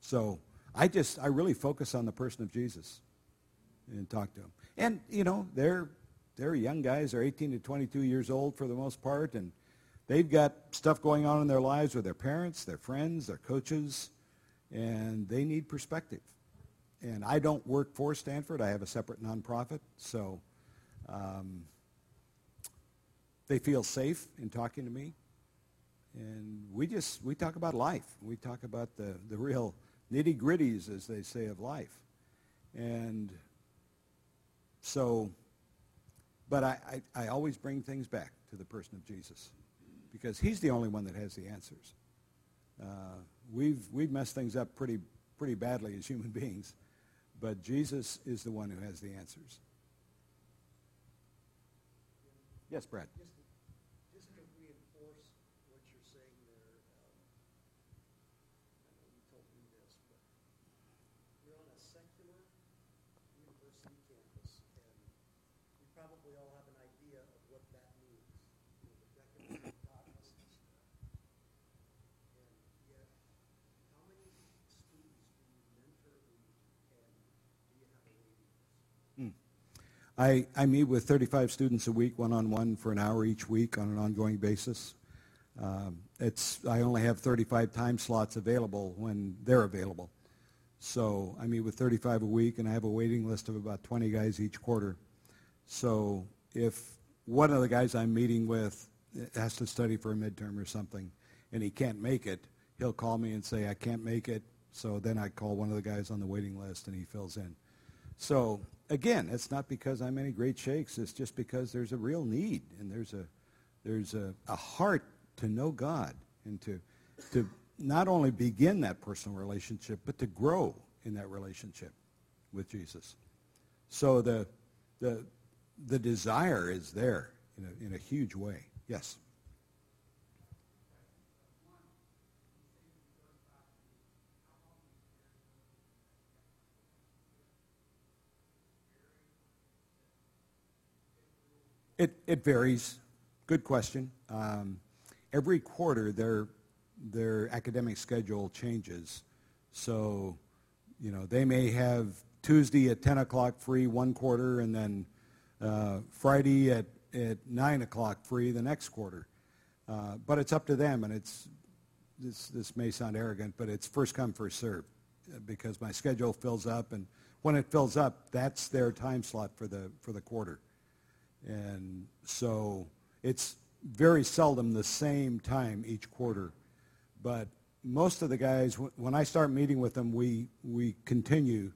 So I just, I really focus on the person of Jesus and talk to him. And, you know, they're, they're young guys. They're eighteen to twenty-two years old for the most part, and they've got stuff going on in their lives with their parents, their friends, their coaches, and they need perspective. And I don't work for Stanford. I have a separate nonprofit, so um, they feel safe in talking to me. And we just, we talk about life. We talk about the, the real nitty-gritties, as they say, of life. And so, but I, I, I always bring things back to the person of Jesus, because he's the only one that has the answers. Uh, we've we've messed things up pretty pretty badly as human beings, but Jesus is the one who has the answers. Yes, Brad. I, I meet with thirty-five students a week, one-on-one, for an hour each week on an ongoing basis. Um, it's I only have thirty-five time slots available when they're available. So I meet with thirty-five a week, and I have a waiting list of about twenty guys each quarter. So if one of the guys I'm meeting with has to study for a midterm or something, and he can't make it, he'll call me and say, I can't make it. So then I call one of the guys on the waiting list, and he fills in. So again, it's not because I'm any great shakes. It's just because there's a real need, and there's a there's a, a heart to know God and to to not only begin that personal relationship, but to grow in that relationship with Jesus. So the the the desire is there in a, in a huge way. Yes. It it varies. Good question. Um, every quarter, their their academic schedule changes. So, you know, they may have Tuesday at ten o'clock free one quarter, and then uh, Friday at, at nine o'clock free the next quarter. Uh, but it's up to them, and it's this this may sound arrogant, but it's first come, first served, because my schedule fills up, and when it fills up, that's their time slot for the for the quarter. And so it's very seldom the same time each quarter. But most of the guys, w- when I start meeting with them, we, we continue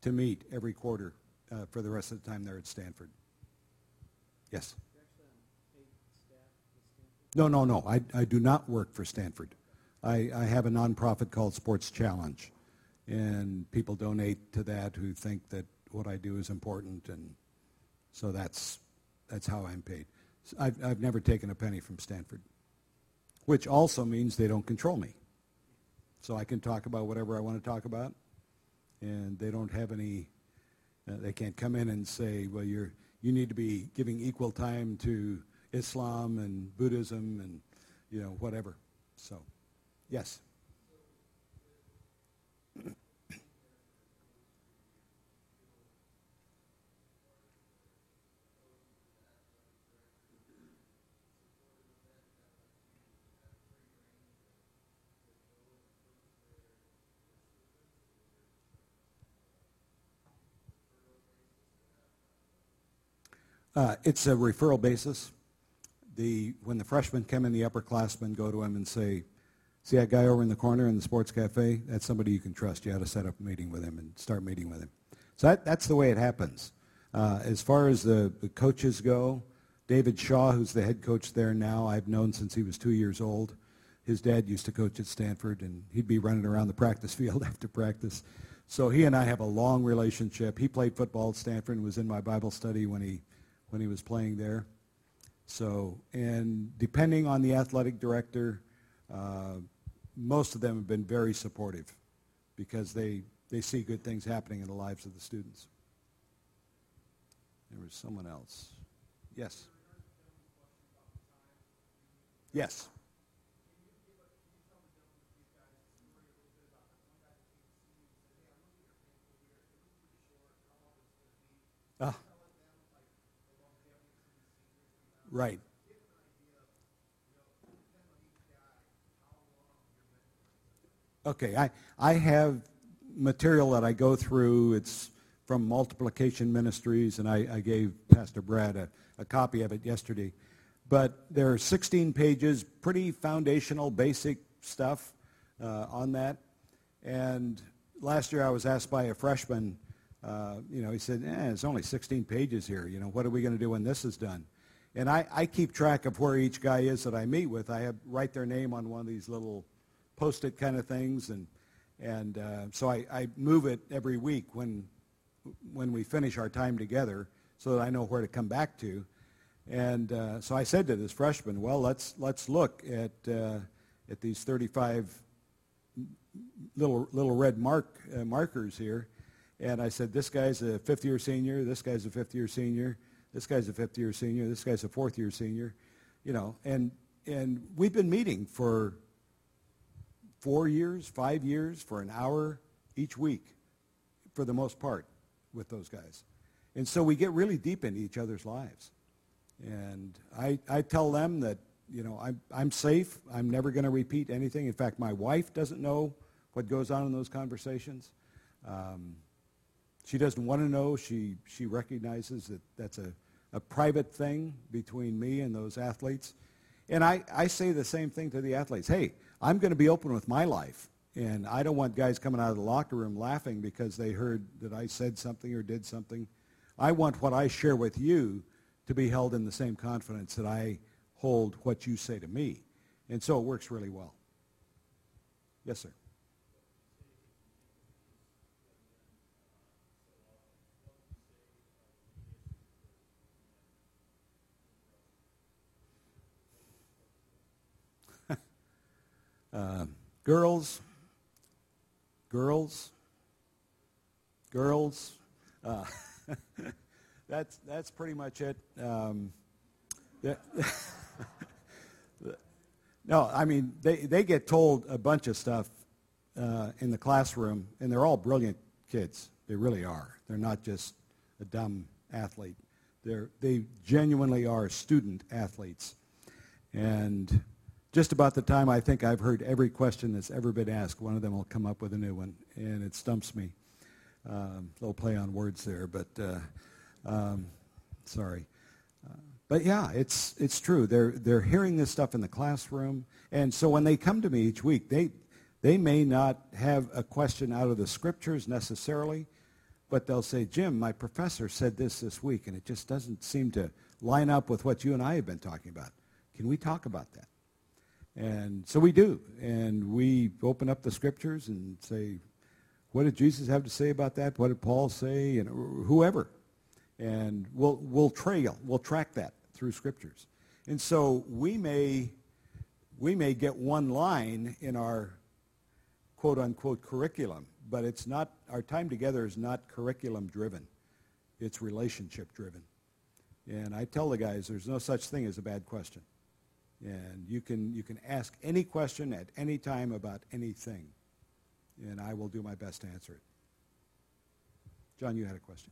to meet every quarter uh, for the rest of the time they're at Stanford. Yes? You're actually on paid staff at Stanford? No, no, no. I, I do not work for Stanford. I, I have a nonprofit called Sports Challenge. And people donate to that who think that what I do is important. And so that's... That's how I'm paid. I've, I've never taken a penny from Stanford, which also means they don't control me. So I can talk about whatever I want to talk about, and they don't have any, uh, they can't come in and say, well, you're, you need to be giving equal time to Islam and Buddhism and, you know, whatever. So, yes. Uh, it's a referral basis. The, when the freshmen come in, the upperclassmen go to them and say, see that guy over in the corner in the sports cafe? That's somebody you can trust. You ought to set up a meeting with him and start meeting with him. So that, that's the way it happens. Uh, as far as the, the coaches go, David Shaw, who's the head coach there now, I've known since he was two years old. His dad used to coach at Stanford, and he'd be running around the practice field after practice. So he and I have a long relationship. He played football at Stanford and was in my Bible study when he when he was playing there. So, and depending on the athletic director, uh, most of them have been very supportive because they, they see good things happening in the lives of the students. There was someone else. Yes. Yes. Ah. Right. Okay, I, I have material that I go through. It's from Multiplication Ministries, and I, I gave Pastor Brad a, a copy of it yesterday. But there are sixteen pages, pretty foundational, basic stuff uh, on that. And last year I was asked by a freshman, uh, you know, he said, eh, it's only sixteen pages here. You know, what are we going to do when this is done? And I, I keep track of where each guy is that I meet with. I have, write their name on one of these little Post-it kind of things, and and uh, so I, I move it every week when when we finish our time together, so that I know where to come back to. And uh, so I said to this freshman, well, let's let's look at uh, at these thirty-five little little red mark uh, markers here. And I said, this guy's a fifth year senior. This guy's a fifth year senior. This guy's a fifth year senior, this guy's a fourth year senior, you know, and and we've been meeting for four years, five years, for an hour each week, for the most part, with those guys. And so we get really deep into each other's lives. And I I tell them that, you know, I'm, I'm safe, I'm never going to repeat anything. In fact, my wife doesn't know what goes on in those conversations. Um, she doesn't want to know. She she recognizes that that's a, a private thing between me and those athletes. And I, I say the same thing to the athletes. Hey, I'm going to be open with my life, and I don't want guys coming out of the locker room laughing because they heard that I said something or did something. I want what I share with you to be held in the same confidence that I hold what you say to me. And so it works really well. Yes, sir. Uh, girls, girls, girls. Uh, that's that's pretty much it. Um, yeah. No, I mean they, they get told a bunch of stuff uh, in the classroom, and they're all brilliant kids. They really are. They're not just a dumb athlete. They're they genuinely are student athletes, and. Just about the time I think I've heard every question that's ever been asked, one of them will come up with a new one, and it stumps me. Um, little play on words there, but uh, um, sorry. Uh, but yeah, it's it's true. They're they're hearing this stuff in the classroom, and so when they come to me each week, they they may not have a question out of the scriptures necessarily, but they'll say, Jim, my professor said this this week, and it just doesn't seem to line up with what you and I have been talking about. Can we talk about that? And so we do, and we open up the scriptures and say, what did Jesus have to say about that? What did Paul say? And whoever. And we'll we'll trail, we'll track that through scriptures. And so we may we may get one line in our quote unquote curriculum, but it's not, our time together is not curriculum driven. It's relationship driven. And I tell the guys, there's no such thing as a bad question. And you can you can ask any question at any time about anything, and I will do my best to answer it. John, you had a question.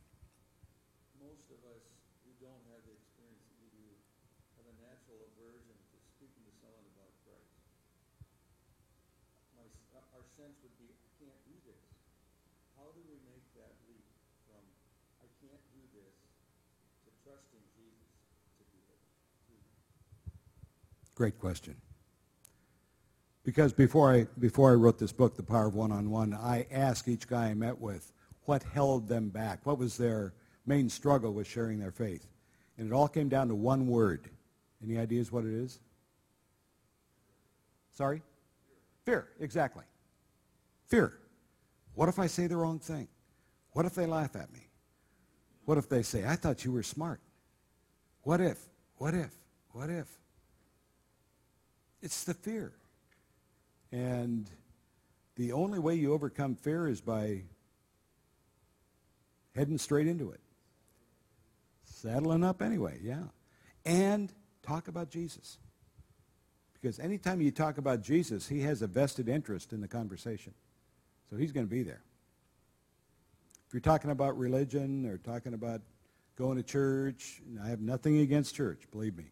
Most of us who don't have the experience that you do have a natural aversion to speaking to someone about Christ. My, our sense would be, I can't do this. How do we make that leap from I can't do this to trusting Jesus? Great question. Because before I before I wrote this book, The Power of One-on-One, I asked each guy I met with what held them back, what was their main struggle with sharing their faith. And it all came down to one word. Any ideas what it is? Sorry? Fear. Fear, exactly. Fear. What if I say the wrong thing? What if they laugh at me? What if they say, I thought you were smart? What if? What if? What if? It's the fear. And the only way you overcome fear is by heading straight into it. Saddling up anyway, yeah. And talk about Jesus. Because anytime you talk about Jesus, he has a vested interest in the conversation. So he's going to be there. If you're talking about religion or talking about going to church, I have nothing against church, believe me.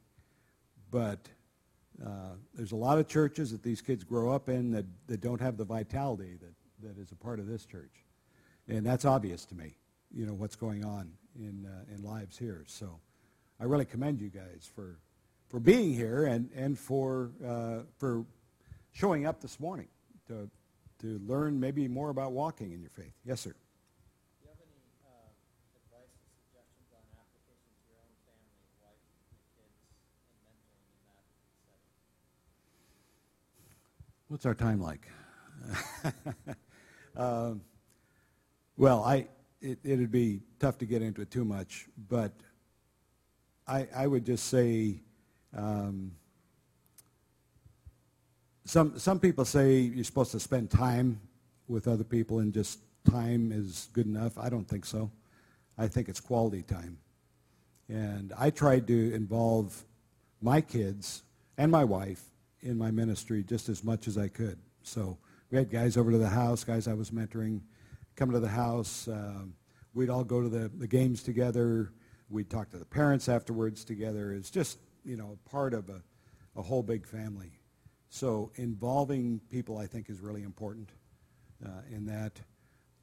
But Uh, there's a lot of churches that these kids grow up in that, that don't have the vitality that, that is a part of this church. And that's obvious to me, you know, what's going on in uh, in lives here. So I really commend you guys for for being here and, and for uh, for showing up this morning to to learn maybe more about walking in your faith. Yes, sir. What's our time like? um, well, I it it'd be tough to get into it too much, but I I would just say um, some some people say you're supposed to spend time with other people and just time is good enough. I don't think so. I think it's quality time, and I tried to involve my kids and my wife in my ministry just as much as I could. So we had guys over to the house, guys I was mentoring, come to the house. Um, we'd all go to the, the games together. We'd talk to the parents afterwards together. It's just, you know, part of a, a whole big family. So involving people, I think, is really important uh, in that.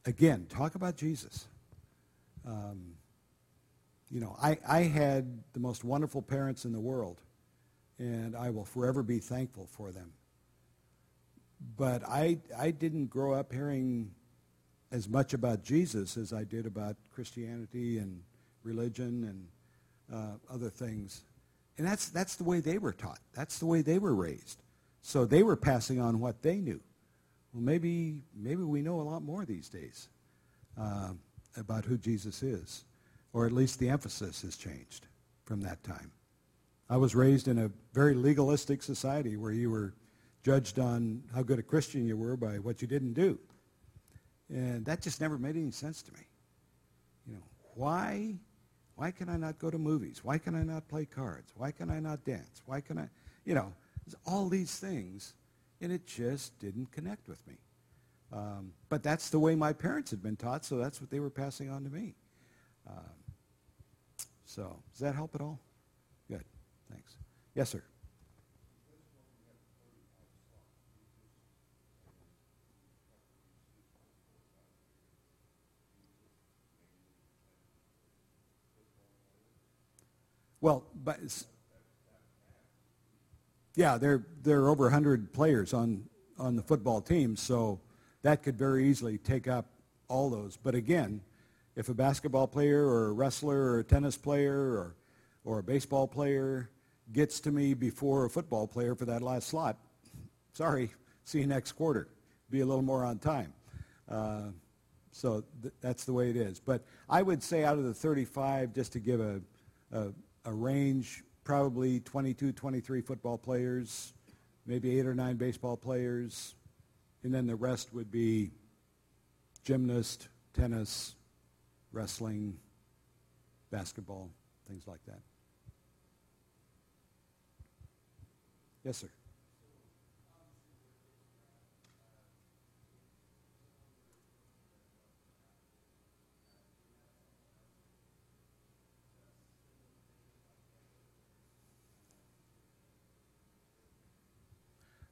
Again, talk about Jesus. Um, you know, I, I had the most wonderful parents in the world, and I will forever be thankful for them. But I I didn't grow up hearing as much about Jesus as I did about Christianity and religion and uh, other things. And that's that's the way they were taught. That's the way they were raised. So they were passing on what they knew. Well, maybe maybe we know a lot more these days uh, about who Jesus is, or at least the emphasis has changed from that time. I was raised in a very legalistic society where you were judged on how good a Christian you were by what you didn't do. And that just never made any sense to me. You know, why why can I not go to movies? Why can I not play cards? Why can I not dance? Why can I, you know, all these things, and it just didn't connect with me. Um, but that's the way my parents had been taught, so that's what they were passing on to me. Um, so does that help at all? Thanks. Yes, sir. Well, but yeah, there there are over one hundred players on, on the football team, so that could very easily take up all those. But again, if a basketball player or a wrestler or a tennis player or, or a baseball player gets to me before a football player for that last slot, sorry, see you next quarter. Be a little more on time. Uh, so th- that's the way it is. But I would say out of the thirty-five, just to give a, a, a range, probably twenty-two, twenty-three football players, maybe eight or nine baseball players, and then the rest would be gymnast, tennis, wrestling, basketball, things like that. Yes, sir.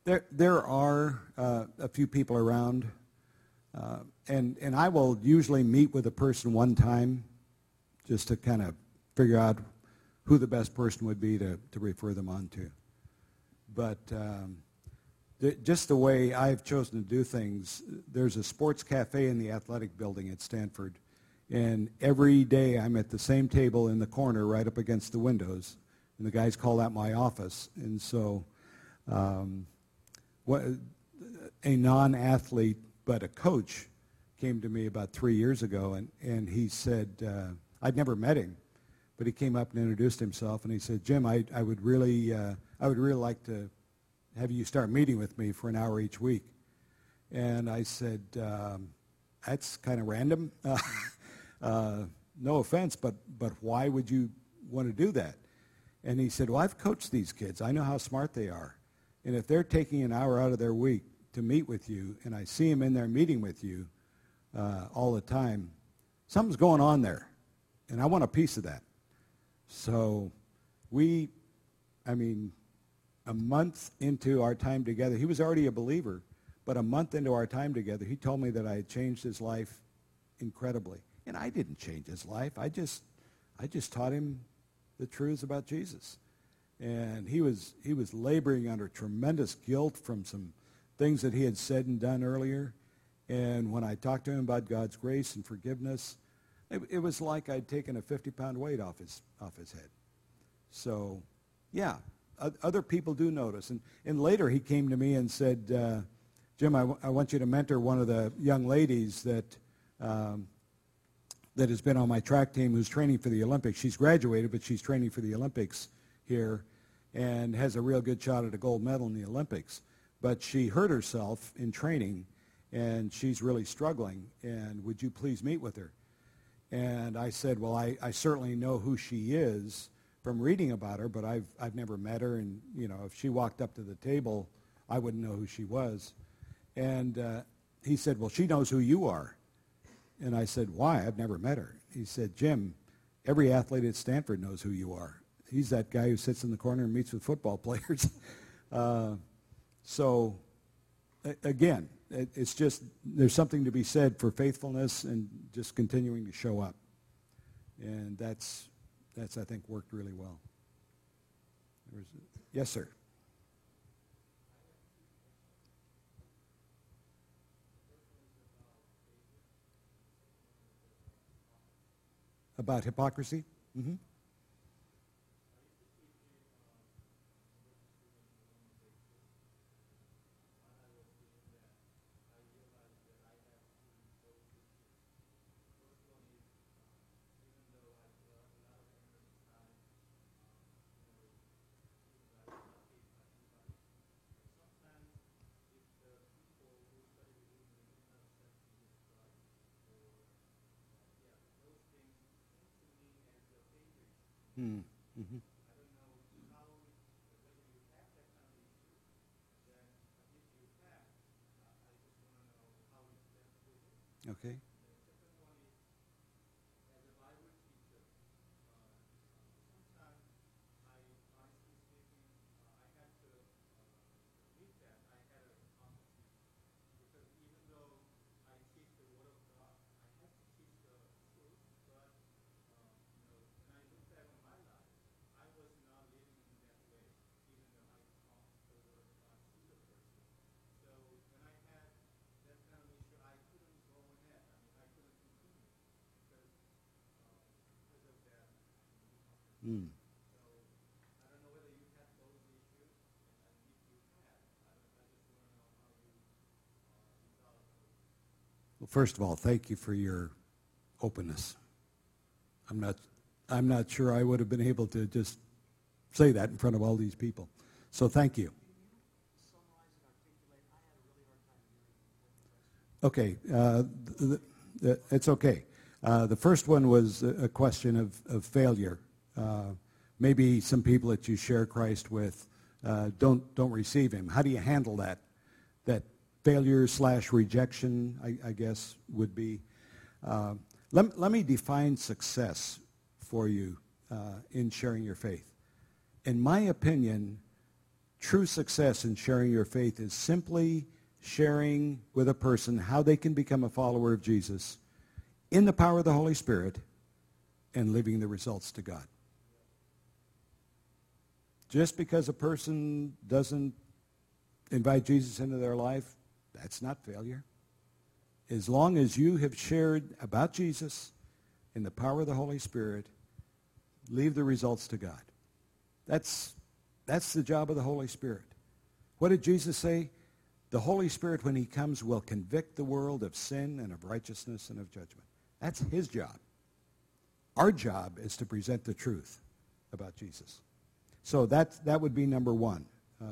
There, there are uh, a few people around, uh, and and I will usually meet with a person one time, just to kind of figure out who the best person would be to to refer them on to. But um, th- just the way I've chosen to do things, there's a sports cafe in the athletic building at Stanford, and every day I'm at the same table in the corner, right up against the windows, and the guys call that my office, and so. Um, What, a non-athlete but a coach came to me about three years ago, and, and he said, uh, I'd never met him, but he came up and introduced himself, and he said, Jim, I, I would really uh, I would really like to have you start meeting with me for an hour each week. And I said, um, that's kind of random. uh, uh, no offense, but, but why would you want to do that? And he said, well, I've coached these kids. I know how smart they are. And if they're taking an hour out of their week to meet with you, and I see them in there meeting with you uh, all the time, something's going on there, and I want a piece of that. So we, I mean, a month into our time together, he was already a believer, but a month into our time together, he told me that I had changed his life incredibly. And I didn't change his life. I just, I just taught him the truths about Jesus. And he was he was laboring under tremendous guilt from some things that he had said and done earlier. And when I talked to him about God's grace and forgiveness, it, it was like I'd taken a fifty-pound weight off his off his head. So, yeah, other people do notice. And and later he came to me and said, uh, Jim, I, w- I want you to mentor one of the young ladies that um, that has been on my track team who's training for the Olympics. She's graduated, but she's training for the Olympics here and has a real good shot at a gold medal in the Olympics. But she hurt herself in training, and she's really struggling, and would you please meet with her? And I said, well, I, I certainly know who she is from reading about her, but I've I've never met her, and, you know, if she walked up to the table, I wouldn't know who she was. And uh, he said, well, she knows who you are. And I said, why? I've never met her. He said, Jim, every athlete at Stanford knows who you are. He's that guy who sits in the corner and meets with football players. uh, so, a- again, it, it's just there's something to be said for faithfulness and just continuing to show up, and that's that's I think worked really well. There's a, yes, sir. About hypocrisy. Mm-hmm. Mm-hmm. Okay. Mm. Well, first of all, thank you for your openness. I'm not, I'm not sure I would have been able to just say that in front of all these people. So thank you. Okay, uh, th- th- it's okay. Uh, the first one was a question of, of failure. uh, maybe some people that you share Christ with uh, don't don't receive him. How do you handle that? That failure slash rejection, I, I guess, would be. Uh, let, let me define success for you uh, in sharing your faith. In my opinion, true success in sharing your faith is simply sharing with a person how they can become a follower of Jesus in the power of the Holy Spirit and leaving the results to God. Just because a person doesn't invite Jesus into their life, that's not failure. As long as you have shared about Jesus in the power of the Holy Spirit, leave the results to God. That's that's the job of the Holy Spirit. What did Jesus say? The Holy Spirit, when he comes, will convict the world of sin and of righteousness and of judgment. That's his job. Our job is to present the truth about Jesus. So that, that would be number one. Uh,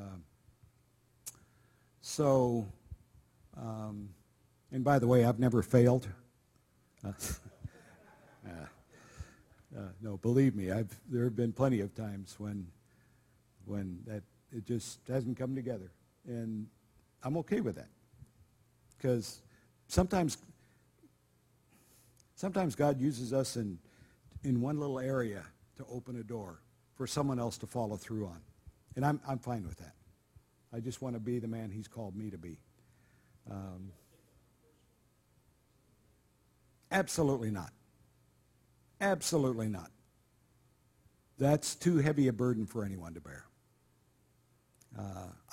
so, um, and by the way, I've never failed. Uh, uh, uh, no, believe me, I've there have been plenty of times when when that it just hasn't come together. And I'm okay with that, because sometimes sometimes God uses us in in one little area to open a door for someone else to follow through on. And I'm I'm fine with that. I just want to be the man he's called me to be. Um, absolutely not. Absolutely not. That's too heavy a burden for anyone to bear. Uh,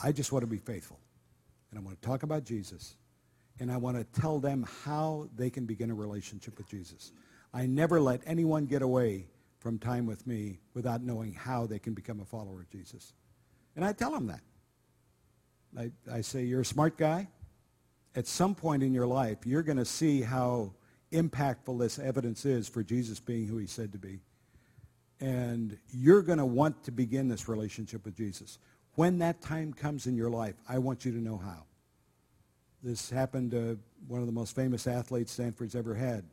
I just want to be faithful. And I want to talk about Jesus. And I want to tell them how they can begin a relationship with Jesus. I never let anyone get away from time with me without knowing how they can become a follower of Jesus. And I tell them that. I, I say, you're a smart guy. At some point in your life, you're going to see how impactful this evidence is for Jesus being who he's said to be. And you're going to want to begin this relationship with Jesus. When that time comes in your life, I want you to know how. This happened to one of the most famous athletes Stanford's ever had.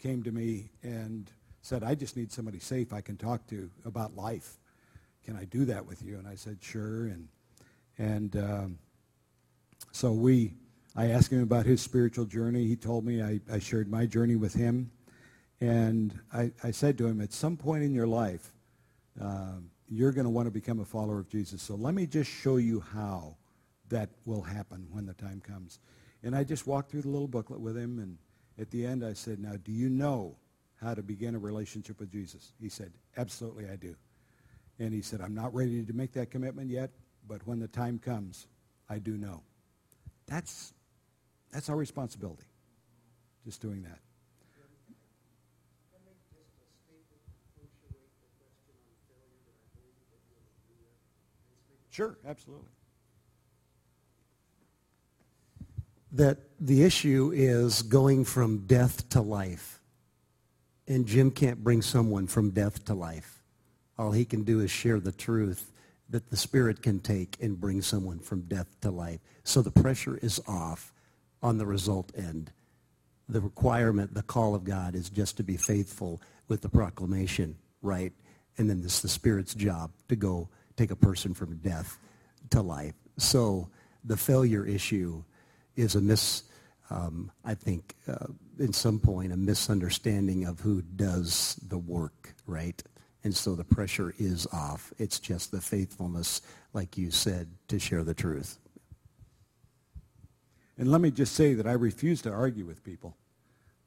Came to me and said, I just need somebody safe I can talk to about life. Can I do that with you? And I said, sure. And and um, so we, I asked him about his spiritual journey. He told me I, I shared my journey with him. And I, I said to him, at some point in your life, um, you're going to want to become a follower of Jesus. So let me just show you how that will happen when the time comes. And I just walked through the little booklet with him, and at the end I said, now, do you know how to begin a relationship with Jesus? He said, absolutely I do. And he said, I'm not ready to make that commitment yet, but when the time comes, I do know. That's that's our responsibility, just doing that. Sure, absolutely. That the issue is going from death to life. And Jim can't bring someone from death to life. All he can do is share the truth that the Spirit can take and bring someone from death to life. So the pressure is off on the result end. The requirement, the call of God is just to be faithful with the proclamation, right? And then it's the Spirit's job to go take a person from death to life. So the failure issue is a mis, um, I think, uh, in some point, a misunderstanding of who does the work, right? And so the pressure is off. It's just the faithfulness, like you said, to share the truth. And let me just say that I refuse to argue with people.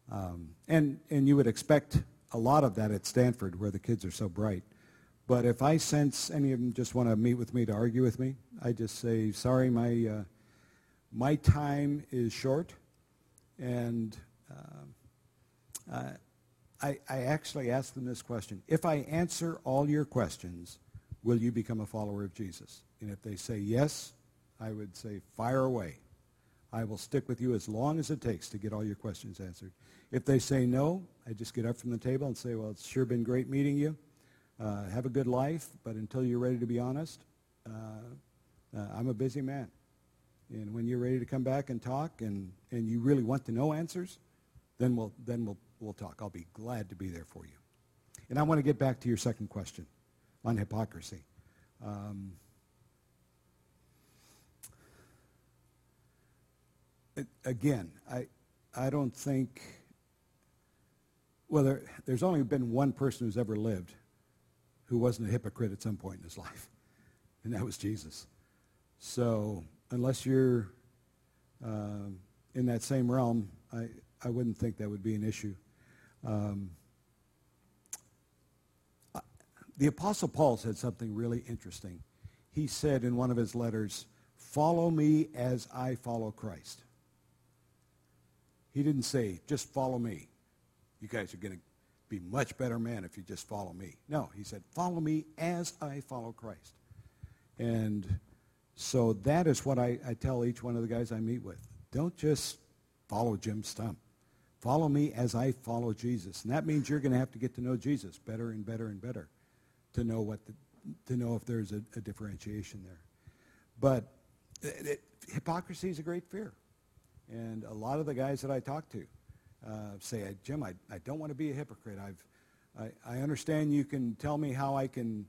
Um, and, and you would expect a lot of that at Stanford, where the kids are so bright. But if I sense any of them just want to meet with me to argue with me, I just say, sorry, my uh, my time is short. And uh, uh, I, I actually asked them this question. If I answer all your questions, will you become a follower of Jesus? And if they say yes, I would say, fire away. I will stick with you as long as it takes to get all your questions answered. If they say no, I just get up from the table and say, well, it's sure been great meeting you. Uh, have a good life, but until you're ready to be honest, uh, uh, I'm a busy man. And when you're ready to come back and talk, and, and you really want to know answers, then we'll then we'll we'll talk. I'll be glad to be there for you. And I want to get back to your second question on hypocrisy. Um, again, I I don't think, well, there, there's only been one person who's ever lived who wasn't a hypocrite at some point in his life, and that was Jesus. So unless you're uh, in that same realm, I, I wouldn't think that would be an issue. Um, the Apostle Paul said something really interesting. He said in one of his letters, "Follow me as I follow Christ." He didn't say, "Just follow me. You guys are going to be much better men if you just follow me." No, he said, "Follow me as I follow Christ." And so that is what I, I tell each one of the guys I meet with. Don't just follow Jim Stump. Follow me as I follow Jesus. And that means you're going to have to get to know Jesus better and better and better to know what the, to know if there's a, a differentiation there. But it, it, hypocrisy is a great fear. And a lot of the guys that I talk to uh, say, "Jim, I, I don't want to be a hypocrite. I've, I, I understand you can tell me how I can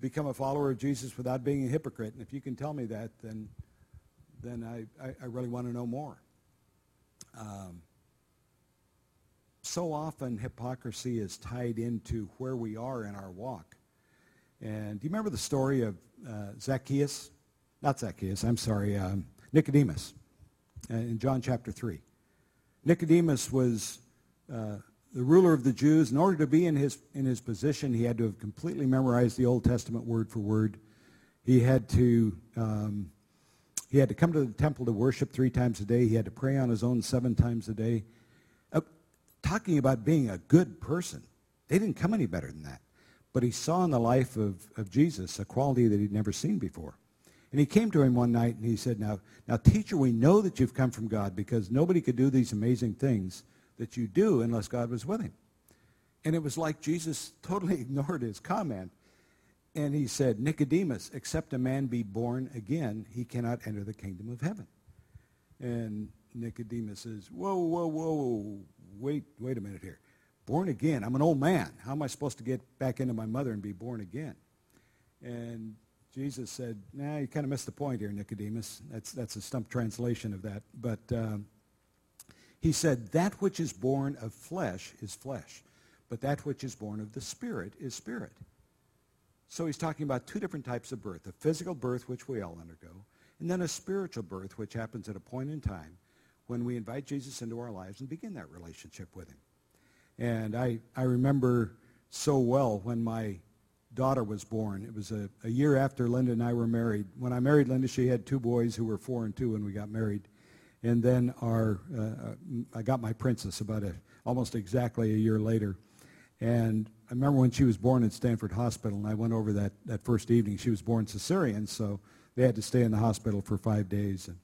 become a follower of Jesus without being a hypocrite. And if you can tell me that, then then I, I, I really want to know more." Um, so often hypocrisy is tied into where we are in our walk. And do you remember the story of uh, Zacchaeus? Not Zacchaeus, I'm sorry, um, Nicodemus. In John chapter three. Nicodemus was uh, the ruler of the Jews. In order to be in his in his position, he had to have completely memorized the Old Testament word for word. He had to um, he had to come to the temple to worship three times a day. He had to pray on his own seven times a day. Uh, talking about being a good person. They didn't come any better than that. But he saw in the life of, of Jesus a quality that he'd never seen before. And he came to him one night and he said, now, now, teacher, we know that you've come from God because nobody could do these amazing things that you do unless God was with him." And it was like Jesus totally ignored his comment. And he said, "Nicodemus, except a man be born again, he cannot enter the kingdom of heaven." And Nicodemus says, whoa, whoa, whoa, wait, wait a minute here. Born again? I'm an old man. How am I supposed to get back into my mother and be born again? And Jesus said, "Nah, you kind of missed the point here, Nicodemus." That's that's a Stump translation of that. But um, he said, "That which is born of flesh is flesh, but that which is born of the Spirit is spirit." So he's talking about two different types of birth, a physical birth, which we all undergo, and then a spiritual birth, which happens at a point in time when we invite Jesus into our lives and begin that relationship with him. And I, I remember so well when my daughter was born. It was a, a year after Linda and I were married. When I married Linda, she had two boys who were four and two when we got married. And then our, uh, I got my princess about a, almost exactly a year later. And I remember when she was born at Stanford Hospital, and I went over that, that first evening. She was born cesarean, so they had to stay in the hospital for five days. And,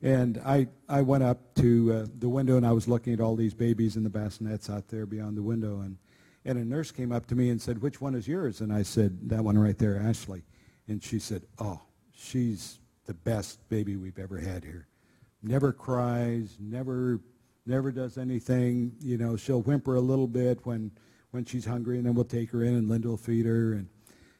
and I, I went up to uh, the window, and I was looking at all these babies in the bassinets out there beyond the window, and And a nurse came up to me and said, "Which one is yours?" And I said, "That one right there, Ashley." And she said, "Oh, she's the best baby we've ever had here. Never cries, never never does anything. You know, she'll whimper a little bit when, when she's hungry, and then we'll take her in, and Linda will feed her." And,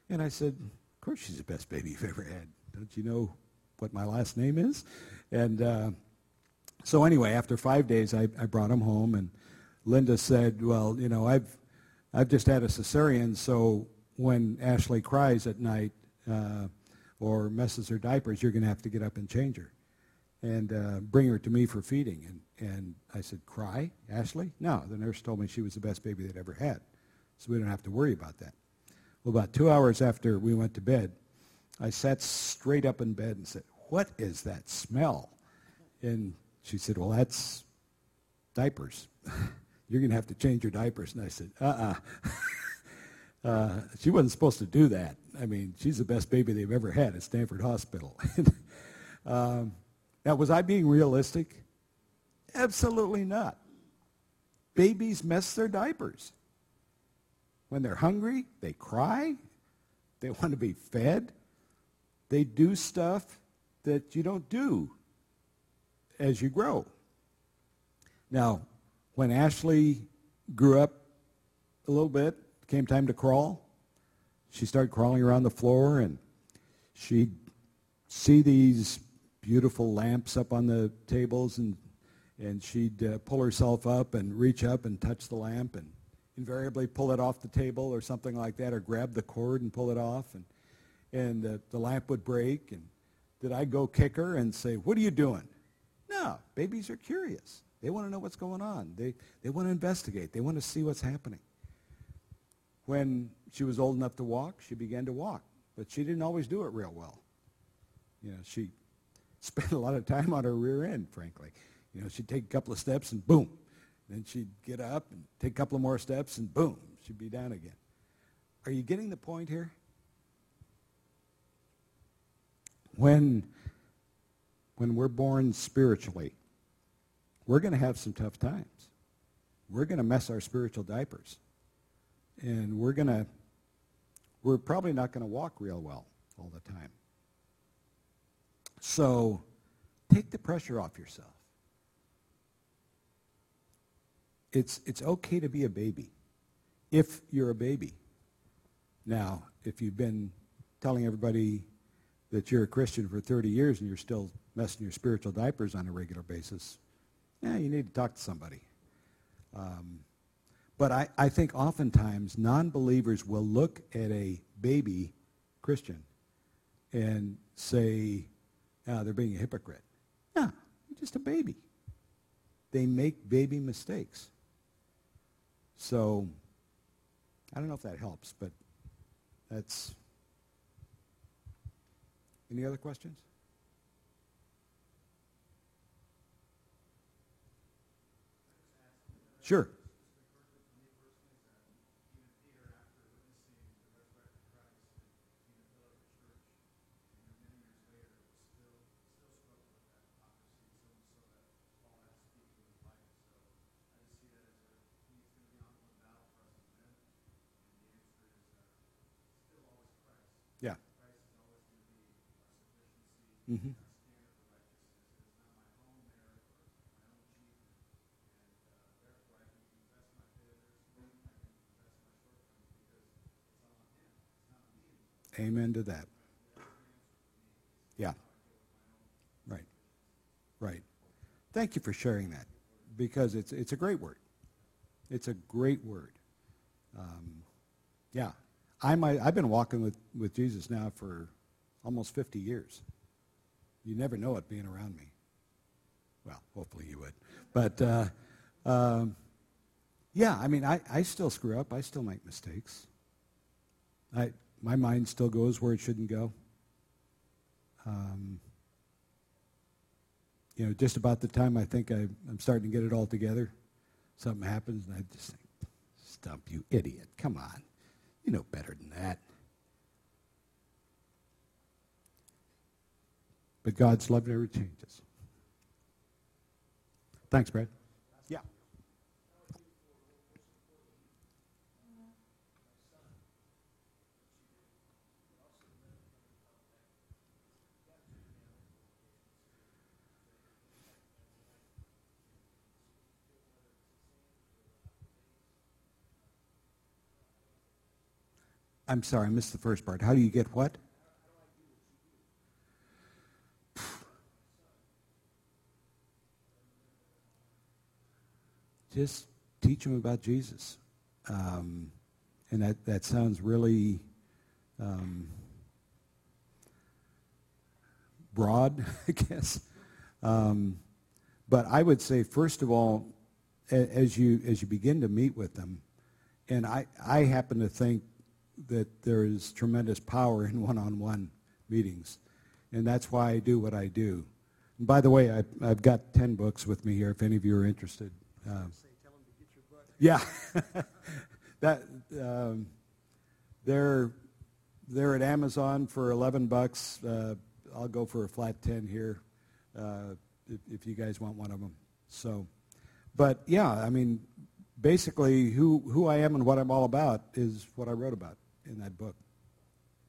and I said, "Of course she's the best baby you've ever had. Don't you know what my last name is?" And uh, so anyway, after five days, I, I brought him home, and Linda said, "Well, you know, I've... I've just had a cesarean, so when Ashley cries at night uh, or messes her diapers, you're going to have to get up and change her and uh, bring her to me for feeding." And, and I said, "Cry, Ashley?" "No, the nurse told me she was the best baby they'd ever had, so we don't have to worry about that." Well, about two hours after we went to bed, I sat straight up in bed and said, "What is that smell?" And she said, "Well, that's diapers. You're going to have to change your diapers." And I said, uh-uh. uh, she wasn't supposed to do that. I mean, she's the best baby they've ever had at Stanford Hospital. um, now, was I being realistic? Absolutely not. Babies mess their diapers. When they're hungry, they cry. They want to be fed. They do stuff that you don't do as you grow. Now, when Ashley grew up a little bit, came time to crawl, she started crawling around the floor, and she'd see these beautiful lamps up on the tables, and and she'd uh, pull herself up and reach up and touch the lamp and invariably pull it off the table or something like that, or grab the cord and pull it off, and and uh, the lamp would break. And did I go kick her and say, "What are you doing?" No, babies are curious. They want to know what's going on. They they want to investigate. They want to see what's happening. When she was old enough to walk, she began to walk, but she didn't always do it real well. You know, she spent a lot of time on her rear end, frankly. You know, she'd take a couple of steps and boom. Then she'd get up and take a couple of more steps and boom, she'd be down again. Are you getting the point here? When, when we're born spiritually, we're going to have some tough times. We're going to mess our spiritual diapers. And we're going to, we're probably not going to walk real well all the time. So take the pressure off yourself. It's it's okay to be a baby, if you're a baby. Now, if you've been telling everybody that you're a Christian for thirty years and you're still messing your spiritual diapers on a regular basis, yeah, you need to talk to somebody. Um, but I, I think oftentimes non-believers will look at a baby Christian and say, oh, they're being a hypocrite. No, you're just a baby. They make baby mistakes. So I don't know if that helps, but that's... Any other questions? Sure. Mm-hmm. Amen to that. Yeah. Right. Right. Thank you for sharing that, because it's it's a great word. It's a great word. Um, yeah. I might, I've been walking with, with Jesus now for almost fifty years. You never know it being around me. Well, hopefully you would. But, uh, um, yeah, I mean, I, I still screw up. I still make mistakes. I My mind still goes where it shouldn't go. Um, you know, just about the time I think I, I'm starting to get it all together, something happens, and I just think, Stump, you idiot. Come on. You know better than that. But God's love never changes. Thanks, Brad. Yeah. I'm sorry, I missed the first part. How do you get what? Just teach them about Jesus. Um, and that, that sounds really um, broad, I guess. Um, but I would say, first of all, a, as you as you begin to meet with them, and I, I happen to think that there is tremendous power in one-on-one meetings. And that's why I do what I do. And by the way, I, I've got ten books with me here if any of you are interested. Um, Yeah, that um, they're they're at Amazon for eleven bucks. Uh, I'll go for a flat ten here, uh, if, if you guys want one of them. So, but yeah, I mean, basically, who who I am and what I'm all about is what I wrote about in that book.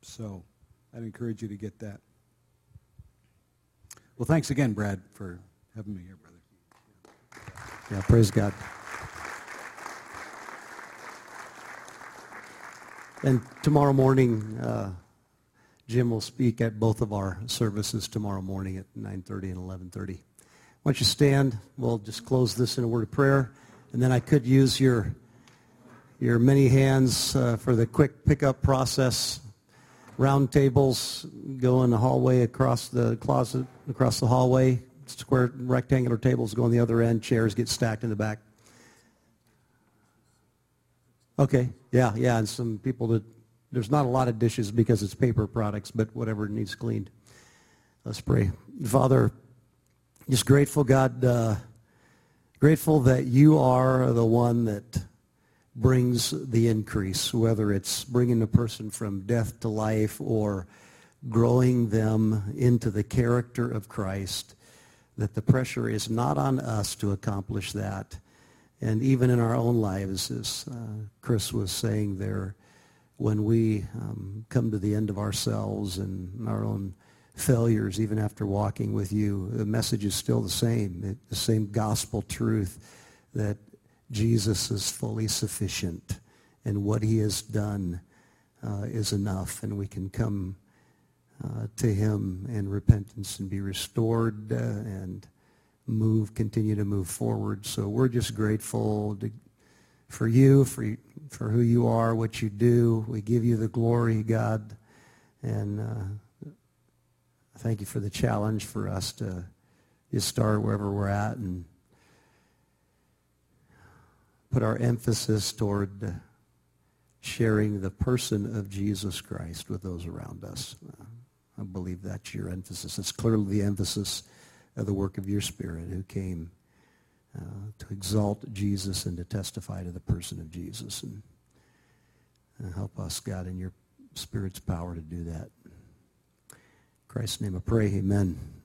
So, I'd encourage you to get that. Well, thanks again, Brad, for having me here, brother. Yeah, praise God. And tomorrow morning, uh, Jim will speak at both of our services tomorrow morning at nine thirty and eleven thirty. Once you stand, we'll just close this in a word of prayer, and then I could use your your many hands uh, for the quick pickup process. Round tables go in the hallway, across the closet, across the hallway. Square rectangular tables go on the other end. Chairs get stacked in the back. Okay, yeah, yeah, and some people that, there's not a lot of dishes because it's paper products, but whatever needs cleaned. Let's pray. Father, just grateful, God, uh, grateful that you are the one that brings the increase, whether it's bringing a person from death to life or growing them into the character of Christ, that the pressure is not on us to accomplish that. And even in our own lives, as uh, Chris was saying there, when we um, come to the end of ourselves and our own failures, even after walking with you, the message is still the same, it, the same gospel truth that Jesus is fully sufficient and what he has done uh, is enough, and we can come uh, to him in repentance and be restored uh, and move, continue to move forward. So we're just grateful to, for you, for for who you are, what you do. We give you the glory, God, and uh, thank you for the challenge for us to just start wherever we're at and put our emphasis toward sharing the person of Jesus Christ with those around us. I believe that's your emphasis. It's clearly the emphasis of the work of your Spirit, who came uh, to exalt Jesus and to testify to the person of Jesus. And, and help us, God, in your Spirit's power to do that. In Christ's name I pray, amen.